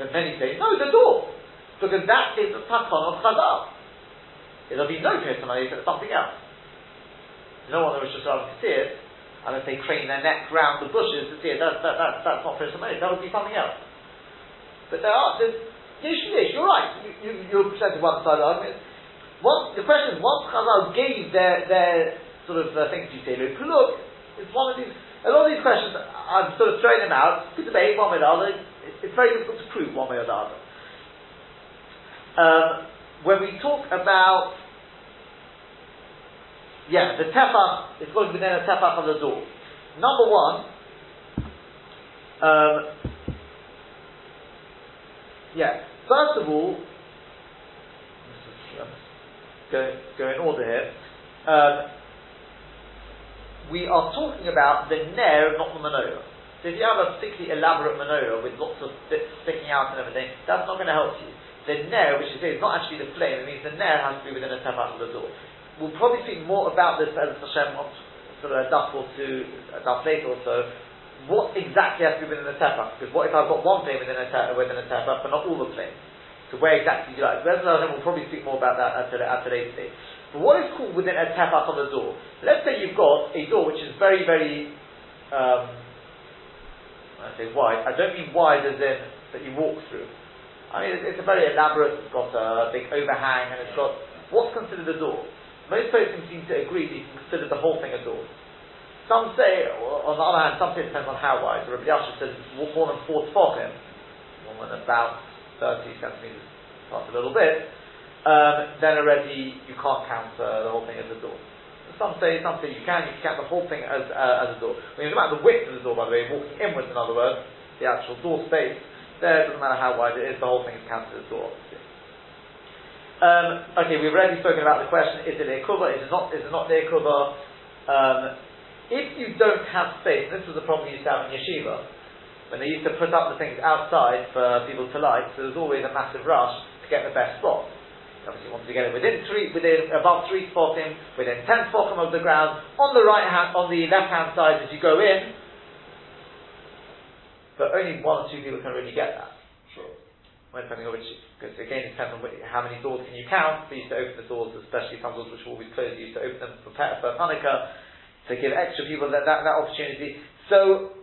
So many say no, the door, because that is the takon of Chazal. It'll be no personality, but something else. No one that was just allowed to see it, unless they crane their neck round the bushes to see it. That, that, that, that's not personal money. That would be something else. But there are, there's, you're right. You, you, you're presenting one side of the argument. Once, the question is, once Chazal gave their, their sort of uh, things you say, look, look, it's one of these, a lot of these questions, I'm sort of throwing them out, could debate one way or the other. It's, it's very difficult to prove one way or the other. Um, when we talk about Yeah, the tefach, it's going to be then a tefach of the door. Number one, um, yeah, first of all, go, go in order here, um, we are talking about the ner, not the menorah. So if you have a particularly elaborate menorah with lots of bits sticking out and everything, that's not going to help you. The ner, which is not actually the flame, it means the ner has to be within a tefach of the door. We'll probably speak more about this as Hashem on sort of a duff or two, a duff later or so. What exactly has to be within the tefach? Because what if I've got one flame within a tefach, within a tefach, but not all the flames? So where exactly do you like? So we'll probably speak more about that at today's date. But what is called within a tefach of a door? Let's say you've got a door which is very, very, um, I say wide. I don't mean wide as in that you walk through. I mean it's, it's a very elaborate. It's got a big overhang and it's got what's considered a door. Most persons seem to agree that you can consider the whole thing a door. Some say, well, on the other hand, some say it depends on how wide. Rabbi Yasha says more than four tefachim, more than about thirty centimeters, plus a little bit, um, then already you can't count uh, the whole thing as a door. Some say, some say you can, you can count the whole thing as, uh, as a door. When you talk about the width of the door, by the way, walking inwards, in other words, the actual door space, there, it doesn't matter how wide it is, the whole thing is counted as a door, obviously. Um, okay, we've already spoken about the question: is it a kuba? Is it not? Is it not a kuba? Um, if you don't have space, and this was a problem you used to have in yeshiva when they used to put up the things outside for people to light. So there was always a massive rush to get the best spot. Obviously, you wanted to get it within three, within above three tefachim, within ten tefachim of the ground, on the right hand, on the left hand side as you go in. But only one or two people can really get that. Sure. When something which Because again, it depends on how many doors can you count. They used to open the doors, especially some doors which were always closed. They used to open them for for Hanukkah to give extra people that, that, that opportunity. So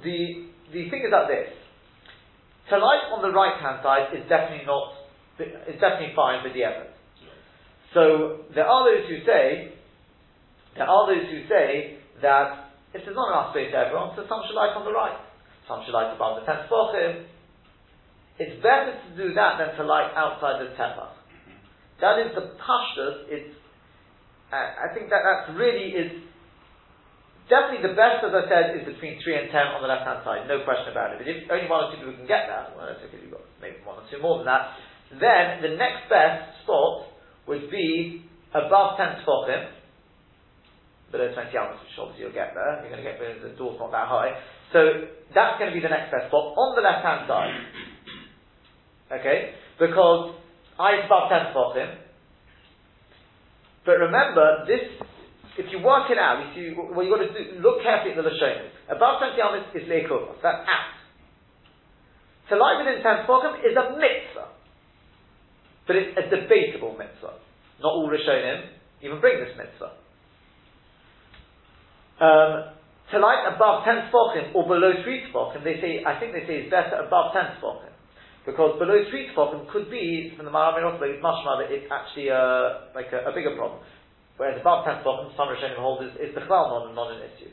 the the thing is like this: to light on the right hand side is definitely not is definitely fine with the effort. So there are those who say there are those who say that if there's not enough space for everyone, so some should light on the right, some should light above the tenth tefachim. It's better to do that than to light outside the tefach. That is the pashtus. It's, uh, I think that that really is definitely the best, as I said, is between three and ten on the left hand side, no question about it. But if only one or two people can get that, well, that's okay, you've got maybe one or two more than that, then the next best spot would be above ten tefachim, below twenty ounces, which obviously you'll get there. You're going to get the door's not that high, so that's going to be the next best spot on the left hand side. Okay, because I above ten tefachim. But remember, this, if you work it out, you see, what you've got to do, look carefully at the Rishonim. Above ten tefachim is leikova, that's out. To light within ten tefachim is a mitzvah. But it's a debatable mitzvah. Not all Rishonim even bring this mitzvah. Um, to light above ten tefachim or below three tefachim, they say, I think they say it's better above ten tefachim. Because below three tefachim could be, from the Maharam Rosberg, it's mashma that it's actually a, like a, a bigger problem. Whereas above ten tefachim, some Rishonim hold is, is the chlal not, not an issue.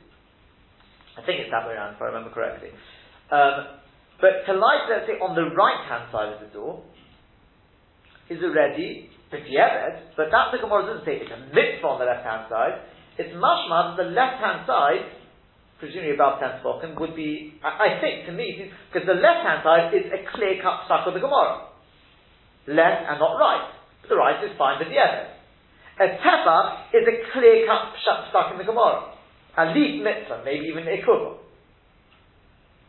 I think it's that way around, if I remember correctly. Um, but to light, let's say, on the right-hand side of the door, is already b'diavad, but that the Gemara doesn't say it's a mitzvah on the left-hand side. It's mashma that the left-hand side presumably above ten tefachim, would be, I, I think, to me, because the left-hand side is a clear-cut psak of the Gemara. Left and not right. But the right is fine with the other. A tefach is a clear-cut psak in the Gemara. A leaf mitzvah, maybe even a kugel.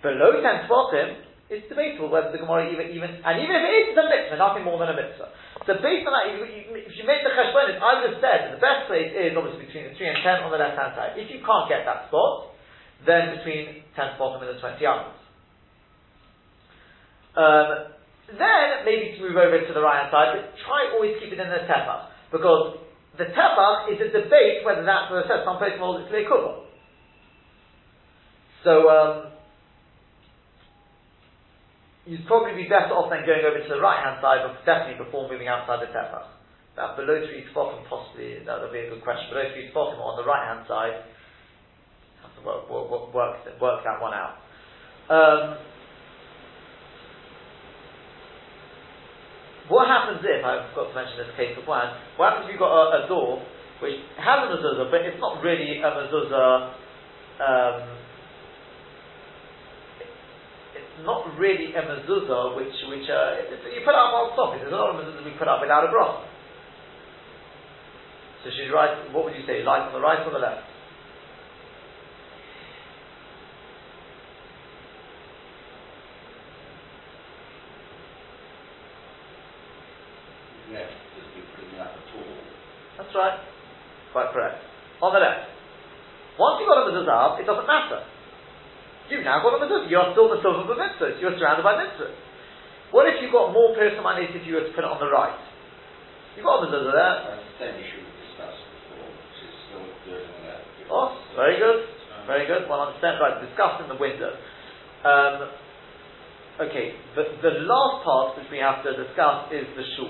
Below ten tefachim, it's debatable whether the Gemara even, even, and even if it is a mitzvah, nothing more than a mitzvah. So based on that, if you make the cheshbonis, I would have said that the best place is obviously between the three and ten on the left-hand side. If you can't get that spot, then between ten bottom and the twenty others. Um, then maybe to move over to the right hand side, but try always keep it in the tefach, because the tefach is a debate whether that's what I said. Some places hold it's leikubah. So um, you'd probably be better off then going over to the right hand side, but definitely before moving outside the tefach. That below three tefachim, possibly that would be a good question. Below three tefachim on the right hand side. Work, work, work, work that one out. Um, what happens if, I forgot to mention this case beforehand, what happens if you've got a, a door which has a mezuzah, but it's not really a mezuzah, um, it's not really a mezuzah which, which uh, it's, you put up on top. There's a lot of mezuzahs we put up without a brass. So should you write, what would you say, light on the right or the left? That's right. Quite correct. On the left. Once you've got a mezuzah, it doesn't matter. You've now got a mezuzah. You're still the silver of mitzvahs. You're surrounded by mitzvahs. What if you've got more personalities if you were to put it on the right? You've got a mezuzah there. That's the same issue we discussed before, which is still good on the left. Oh, very good. Very good. Well, I understand. Right, discussed in the window. Um, okay, the, the last part which we have to discuss is the shul.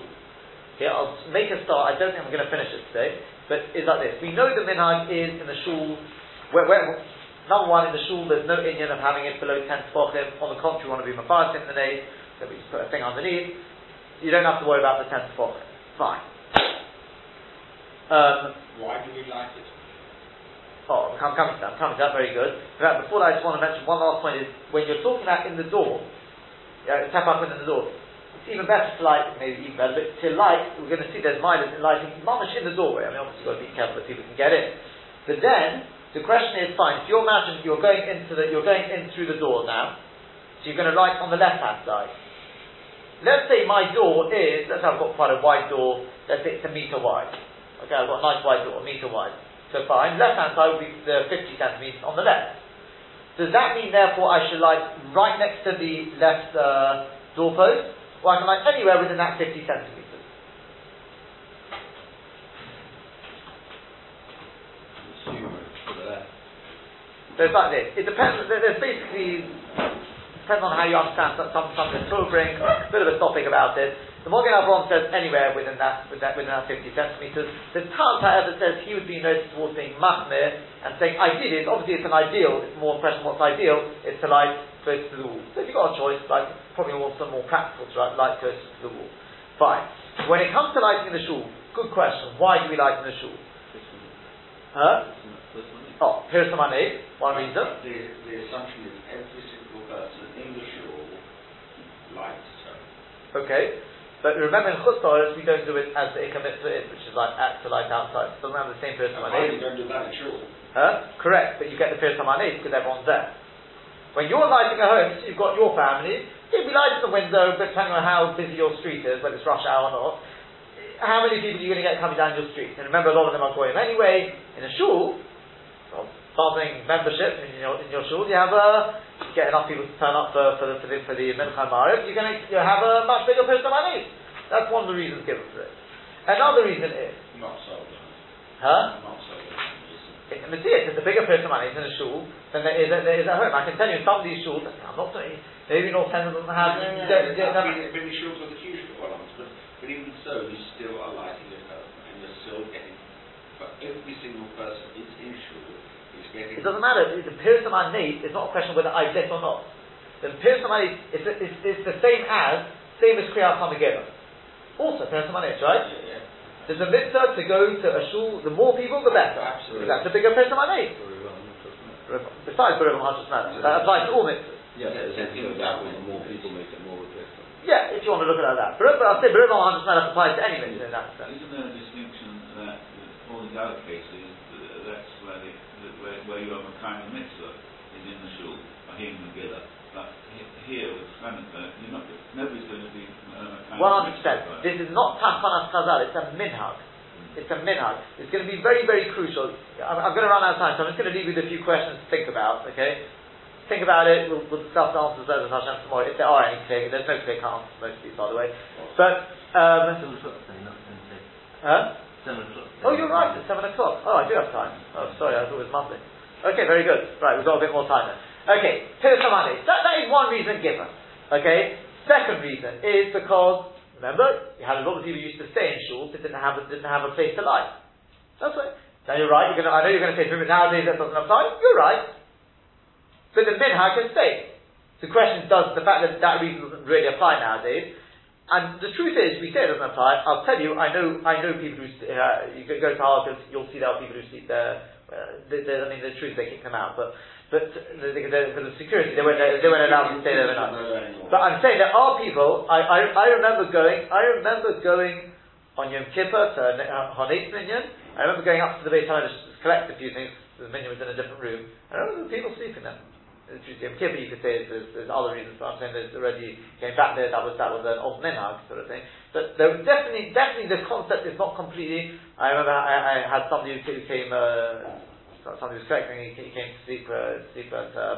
Here, I'll make a start. I don't think I'm going to finish it today, but it's like this. We know the minhag is in the shul, where, where, number one, in the shul there's no inyan of having it below ten tefachim. On the contrary, we want to be mafat in the name, so we just put a thing underneath. You don't have to worry about the ten tefachim. Fine. Um, Why do we like it? Oh, I'm coming to that. I'm coming to that. Very good. But before that, I just want to mention one last point is when you're talking about in the door, uh, tap up in the door. It's even better to light, maybe even better, but to light, we're going to see there's minors in lighting, mamash in the doorway. I mean, obviously, you've got to be careful that people can get in. But then, the question is, fine, if you imagine you're going into the, you're going in through the door now, so you're going to light on the left-hand side. Let's say my door is, let's say I've got quite a wide door, let's say it's a metre wide. Okay, I've got a nice wide door, a metre wide. So fine, left-hand side will be the fifty centimetres on the left. Does that mean, therefore, I should light right next to the left uh, doorpost? Or I can light anywhere within that fifty centimetres. So it's like this. It depends. There's basically depends on how you understand some some of the Torah brings a bit of a topic about it. The Mogwi says anywhere within that within that, within that fifty centimetres. The Taz, however, says he would be noted towards being machmir and saying I did it. Obviously, it's an ideal. It's more impression. What's ideal is to light close to the wall. So if you've got a choice, like probably also more practical to light, light close to the wall. Fine. When it comes to lighting the shul, good question. Why do we light in the shul? Huh? Oh, here's the money. One reason. The, the assumption is every single person in the shul lights. Okay. But remember in Chutzpah, we don't do it as the Ikka Mitzvah is, which is like act to light outside. It doesn't have the same Pirsa Maneh. You don't do that in shul. Huh? Correct. But you get the Pirsa Maneh because everyone's there. When you're lighting a home, so you've got your family, you'll be lighting the window, depending on how busy your street is, whether it's rush hour or not, how many people are you going to get coming down your street? And remember, a lot of them are goyim anyway. In a shul, well, barring membership in your, in your shul, you have a, you get enough people to turn up for, for the for the, for the mincha ma'ariv, you're going to you have a much bigger person than I need. That's one of the reasons given for it. Another reason is... Not so. Huh? Not so. It's a mitzvah. There's a bigger person of money in a shul than there is, there is at home. I can tell you, in some of these shuls, I'm not saying maybe not ten of them have. No, no, no, no, no, no, no. Many shuls are the huge ones, but, but even so, you still are lighting it up, and you're still getting. But every single person is in shul is getting. It doesn't matter. The person I need is not a question of whether I lit or not. The person I need is it's the same as same as Kriyat Hamagera. Also, person I need, right? Yeah, yeah. There's a mitzvah to go to a shul, the more people the better. Absolutely. Because that's a bigger person I need. besides for Rav Hashan's matter. That applies to all mitzvahs. Yeah, yeah, yeah, you know, that when more people make it, more requests. Yeah, if you want to look at it like that. But I'll say Rav Hashan's matter applies to any mitzvah in that sense. Isn't there a distinction that all these other cases, that's where, they, where, where you have a kind of mitzvah is in the shul, or here in the Gila. But here with Sanata, you're not, nobody's going to be a kind well, of mitzvah. one hundred percent. This is not Tachpanas Chazal, it's a minhag. It's a minhag. It's going to be very, very crucial. I'm, I'm going to run out of time, so I'm just going to leave you with a few questions to think about, okay? Think about it. We'll, we'll discuss the answers as Hashem tomorrow, if there are any clear. There's no clear cut answers, most of these, by the way. But, um... Huh? seven o'clock. Oh, you're right, it's seven o'clock. Oh, I do have time. Oh, sorry, I thought it was Monday. Okay, very good. Right, we've got a bit more time then. Okay, Piratamani. That, that is one reason given. Okay? Second reason is because... Remember, you had a lot of people who used to stay in shuls that didn't have a, didn't have a place to lie. That's right. Now you're right. You're gonna, I know you're going to say, but nowadays that doesn't apply. You're right. But the minhag can stay. The question does the fact that that reason doesn't really apply nowadays. And the truth is, we say it doesn't apply. I'll tell you. I know. I know people who uh, you go to Harvard, you'll see there are people who sleep there. Uh, they, they, I mean, the truth they kick them out, but. But the, the, for the security, they weren't, they weren't allowed to stay there overnight. But I'm saying there are people. I, I, I remember going. I remember going on Yom Kippur to Honetz Minyan. I remember going up to the Beit Hillel to collect a few things. The Minyan was in a different room. I remember people sleeping there. Yom Kippur, you could say there's, there's other reasons. But I'm saying there's already came back there. That was that was an old minhag sort of thing. But there was definitely, definitely the concept is not completely. I remember I, I had somebody who came. Uh, Somebody was collecting, he, he came to sleep, uh, sleep at uh,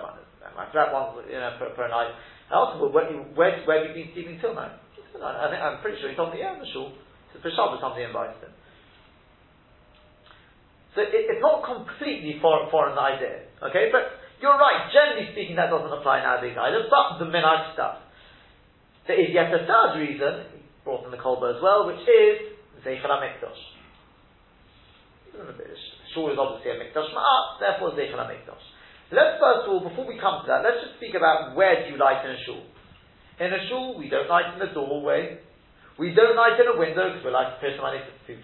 my flat once, you know, for, for a night. And I asked him, well, where, where, where have you been sleeping till now? He said, I, I think, I'm pretty sure he told me, yeah, in the shul. He said, for Shabbos, somebody invited him. So it, it's not completely foreign, foreign idea, okay? But you're right, generally speaking, that doesn't apply nowadays either, but the minhag stuff. There is yet a third reason, brought in the Kolba as well, which is Zeichel HaMikdash. Shul is obviously a mikdash ma'at, therefore zeichel mikdash. Let's first of all, before we come to that, let's just speak about where do you light in a shul. In a shul, we don't light in the doorway. We don't light in a window because we're lighting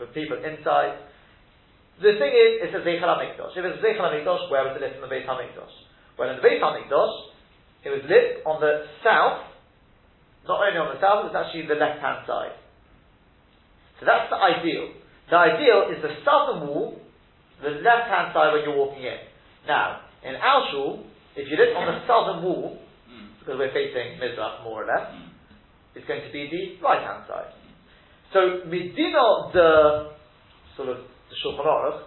for people inside. The thing is, it's a zeichel mikdash. If it's a zeichel mikdash, where was it lit in the Beit HaMikdash? Well, in the Beit HaMikdash, it was lit on the south. Not only on the south, it was actually the left-hand side. So that's the ideal. The ideal is the southern wall, the left-hand side when you're walking in. Now, in our shul, if you look on the southern wall, mm. because we're facing Mizrach more or less, mm. it's going to be the right-hand side. So, Medina, the sort of the Shulchan Aruch,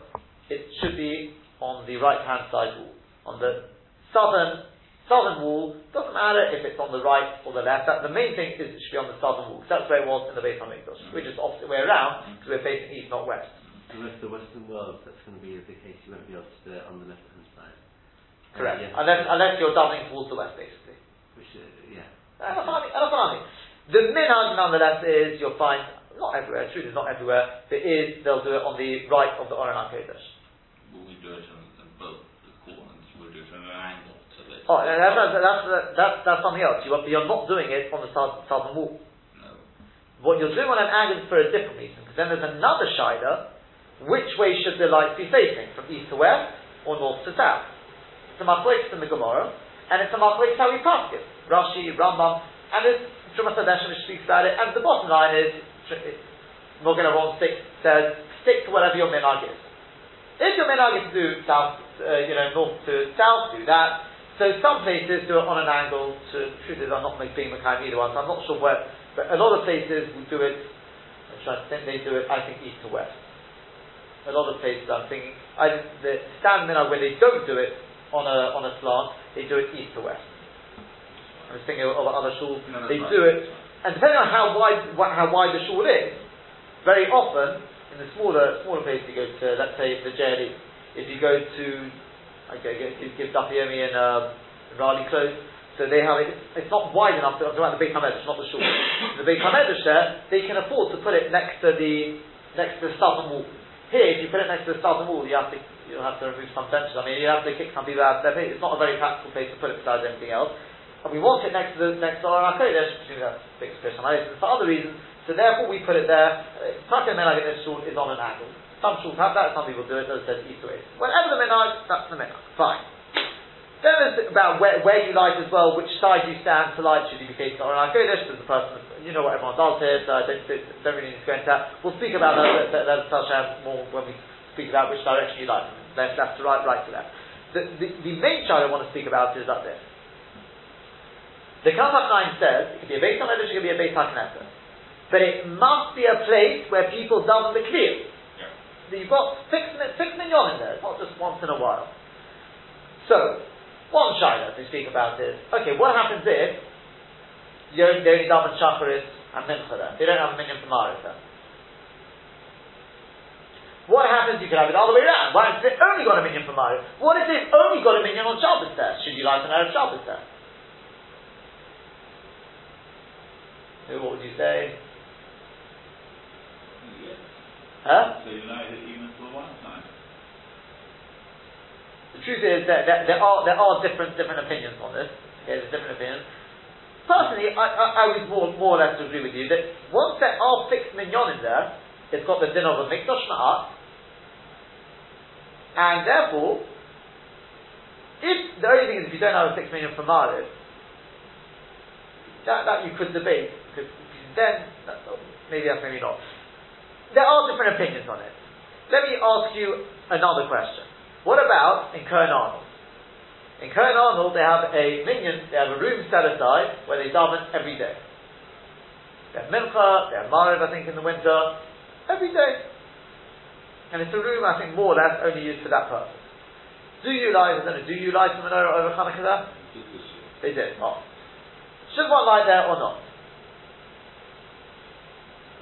it should be on the right-hand side wall, on the southern southern wall. Doesn't matter if it's on the right or the left. That, the main thing is it should be on the southern wall. That's where it was in the Beit HaMikdash. Mm-hmm. We're just opposite way around because we're facing east, not west. So with the Western world, that's going to be the case. You won't be able to do it on the left-hand side. Correct. Um, yeah. Unless unless you're doubling towards the west, basically. Which uh, yeah. And yeah. The minhag, nonetheless, is you'll find not everywhere. Truth is not everywhere. There is they'll do it on the right of the Aron HaKodesh. Will we do it on, on both the corners? We'll do it on an angle. Oh, that's, that's, that's, that's something else. You are, you're not doing it on the south, southern wall. No. What you're doing on an angle is for a different reason, because then there's another shayla, which way should the light be facing, from east to west, or north to south? It's a machlekes in the Gemara, and it's a machlekes how we pass it. Rashi, Rambam, and there's Drosha which speaks about it, and the bottom line is, Mogwi six says, stick to whatever your minhag is. If your minhag is to do south, uh, you know, north to south, do that. So some places do it on an angle. To, the truth is, I'm not being Makai either one, so I'm not sure where. But a lot of places will do it. I'm trying to think. They do it, I think, east to west. A lot of places, I'm thinking, I, the stand minhag where they don't do it on a on a slant, they do it east to west. I was thinking of other shuls. No, they right. do it, and depending on how wide how wide the shul is, very often in the smaller smaller places you go to, let's say the J L E, if you go to Okay, give, give Dafyomi and um, Raleigh clothes. So they have it. It's not wide enough. I'm talking about the Beit HaMedrash, not the shul. The Beit HaMedrash there, they can afford to put it next to the next to the southern wall. Here, if you put it next to the southern wall, you have to you'll have to remove some benches. I mean, you have to kick some people out of their place. It's not a very practical place to put it besides anything else. And we want it next to the next to our Kodesh, for other reasons. So therefore, we put it there. Tucking minhag in this shul is on an angle. Some shuls have that, some people do it, as I said, east to west. Whenever the minhag, that's the minhag. Fine. Then there's about where, where you light as well, which side you stand to light. Should you be facing on our Kodesh, because the person, you know what everyone does here, so I don't, don't really need to go into that. We'll speak about that, that, that, that more when we speak about which direction you light. Left, left to right, right to left. The, the, the main child I want to speak about is like this. The Kafach Chaim says, it could be a Beit HaMedrash, it could be a Beit HaKnesset. But it must be a place where people daven the Kliyos. You've got six, six minyan in there, it's not just once in a while. So, one shayla to speak about is, okay, what happens if you only daven Shacharis and Mincha there? They don't have a minyan from Aris there. What happens? You could have it all the way around. Why has it only got a minyan from Aris? What if they've only got a minyan on Shabbos there? Should you light an Erev Shabbos there? What would you say? Yes. Huh? So you know that even for one time. The truth is that there are there are different different opinions on this. Yeah, there's different opinions. Personally, I, I, I would more more or less agree with you that once there are fixed minyan in there, it's got the din of a mikdash ma'at, and therefore, if the only thing is if you don't have a fixed minyan for Ma'ariv, that that you could debate because then that's, maybe that's maybe not. There are different opinions on it. Let me ask you another question. What about in Kern Arnold? In Kern Arnold, they have a minyan, they have a room set aside where they daven every day. They have Mincha, they have Maariv, I think, in the winter, every day. And it's a room, I think, more or less only used for that purpose. Do you light, I don't know, do you light the menorah over Hanukkah there? They did. Oh. Should one light there or not?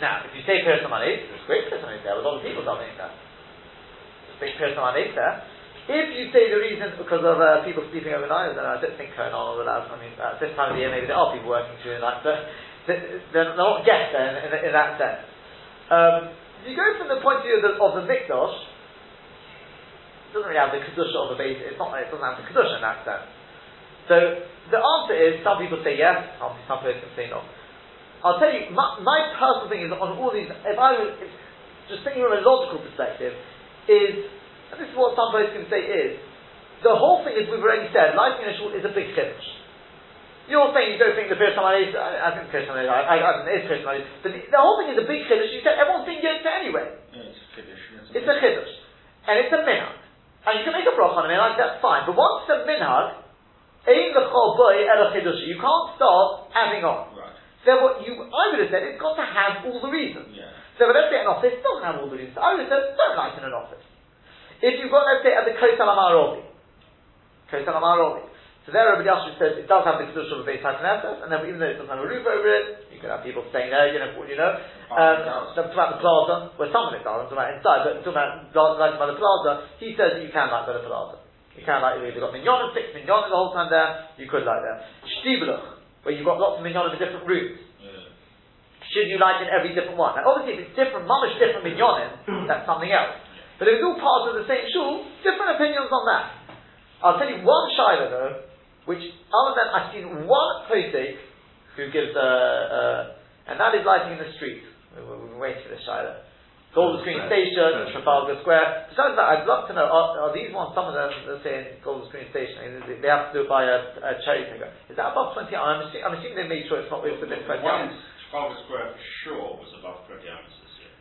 Now, if you say Piras HaManis, there's great Piras HaManis there, with a lot of people dominating there. There's big Piras HaManis there. If you say the reason is because of uh, people sleeping overnight, then I don't think Kohen Arnold allows, I mean, at this time of the year, maybe there are people working through the night, but they're not guests there in, in, in that sense. Um, if you go from the point of view of the, of the Mikdash, it doesn't really have the Kedusha of the base, it's not, it doesn't have the Kedusha in that sense. So, the answer is, some people say yes, some people say no. I'll tell you, my, my personal thing is on all these, if I was, if, just thinking from a logical perspective, is, and this is what some folks can say is, the whole thing is, we've already said, lighting a shul is a big chiddush. You're saying you don't think the Piras HaManis, I, I think Piras HaManis, I, I, I think it is Piras HaManis, but the, the whole thing is a big chiddush, you said everyone's doing it anyway. Yeah, it's a chiddush. It's a chiddush. And it's a minhag. And you can make a bracha on a minhag, that's fine, but once it's a minhag, ein boi mayim, you can't start adding on. Right. So what you, I would have said, it's got to have all the reasons. Yeah. So let's say an office doesn't have all the reasons. I would have said, don't light in an office. If you've got, let's say, at the Kotel HaMaaravi, Kotel HaMaaravi, so there Rabbi Yashu says it does have the Kedusha of a Beit HaKnesset, and then even though it doesn't have a roof over it, you could have people staying there, you know, you know. Um, I'm talking about the plaza, well some of it does, I'm talking about inside, but I'm talking about lighting by the plaza, he says that you can light by the plaza. You can light, you've got minyan and six minyan the whole time there, you could light there. Shtibluch, where you've got lots of minyanim in different rooms. Yeah. Should you light in every different one? Now obviously if it's different, mamish different minyanim, that's something else. But if it's all part of the same shul, different opinions on that. I'll tell you one shayla though, which other than I've seen one posek who gives a, a, and that is lighting in the street. We've been waiting for this shayla. Golden Green Station, Trafalgar Square. Besides that, I'd love to know, are, are these ones, some of them, let's say, in Golden Green Station, they have to do it by a, a cherry picker. Is that above twenty hours? I'm assuming, I'm assuming they made sure it's not within twenty hours. Trafalgar Square for sure was above twenty hours this year.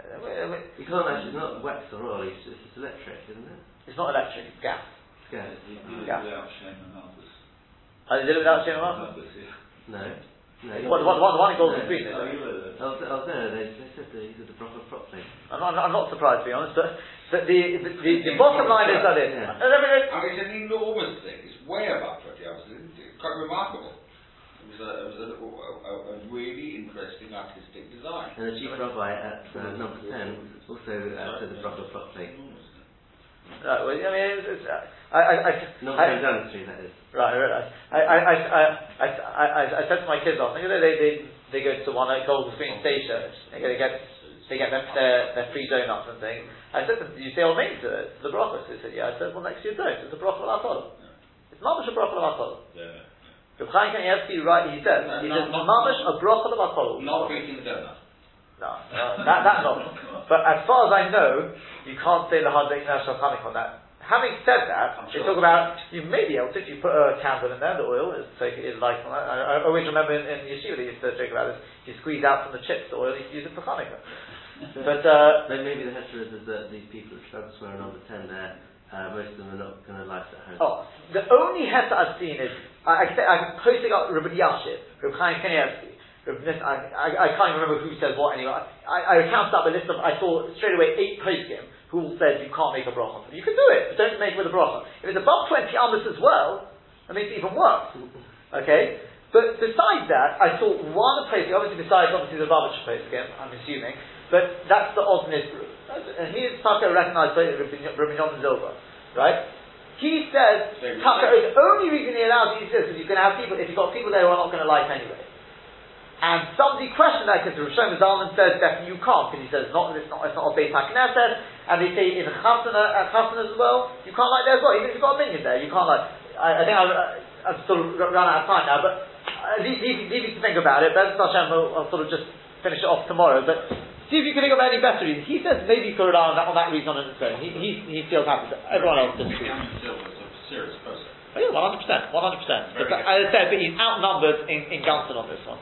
Uh, wait, wait. You can't imagine, it's not wax or oil, it's, it's electric, isn't it? It's not electric, it's gas. Gas. You did it without Shane and others. Oh, they did it without Shane and others? No. No, what, what, what, the one in Golden Green is? I was there, they said they did the proper prop thing. I'm not, I'm not surprised, to be honest, but, but the, the, the, the bottom line is that it. Yeah. I mean, it's an enormous thing. It's way above twenty hours, isn't it? Quite remarkable. It was a, it was a, a, a really interesting artistic design. And the chief rabbi at uh, number ten also uh, said the proper prop thing. Right, well, I mean, it's, it's, uh, I, I, I, not I, down the street, that is. Right, right. I, I, I, I, I, I, I said to my kids, often, you know, they, they, they go to one at Golden Green Station. They get, they get their, their, their free donuts and things. I said to them, "You say all made to it, to the broccoli." They said, "Yeah." I said, "Well, next year don't. It's a broccoli atol. It's mamish a broccoli atol." Yeah. Reb Chaim Kanievsky, right? He said, "He says mamish a broccoli atol." Not eating the donut. No, no, that, that not. But as far as I know, you can't say the Hadei Nashal Chanik on that Having said that, I'm they sure. talk about, you may be able to, if you put a candle in there, the oil is, so is like, I, I always remember in, in Yeshiva they used to joke about this, you squeeze out from the chips the oil, you can use it for Hanukkah. But, uh, but maybe the history is that these people at Shabbos were on the ten there, uh, most of them are not going to light at home. Oh, the only hesed I've seen is, I, I can say, I'm posting up Rabbi Yashiv, Rabbi Chaim Kanievsky, Rabbi, I, I, I can't remember who says what anyway, I, I counted up a list of, I saw straight away eight poskim, who says you can't make a bracha? You can do it, but don't make it with a bracha. If it's above twenty amos as well, that makes it even worse. Okay? But besides that, I saw one poskim, obviously besides obviously the Lubavitcher poskim, I'm assuming, but that's the Osnid group. And he is Taka recognized by Rabbi Yonah Zilber, right? He says, Taka is the only reason he allows these lists, because you can have people, if you've got people there who are not going to like anyway. And somebody questioned that because Rav Shlomo Zalman says that you can't, because he says not, it's not, it's not a Beit HaKnesset, and they say in Chasana, Chasana as well, you can't light there as well, even if you've got a minion there, you can't light. I, I think I've, I've sort of run out of time now, but leave you to think about it. But Hashem, I'll, I'll sort of just finish it off tomorrow, but see if you can think of any better reasons. He says maybe you could rely on that, on that reason on its own. He, he, he feels happy, so everyone else does too. Oh yeah, one hundred percent, one hundred percent. But, as I said, but he's outnumbered in, in Gunston on this one.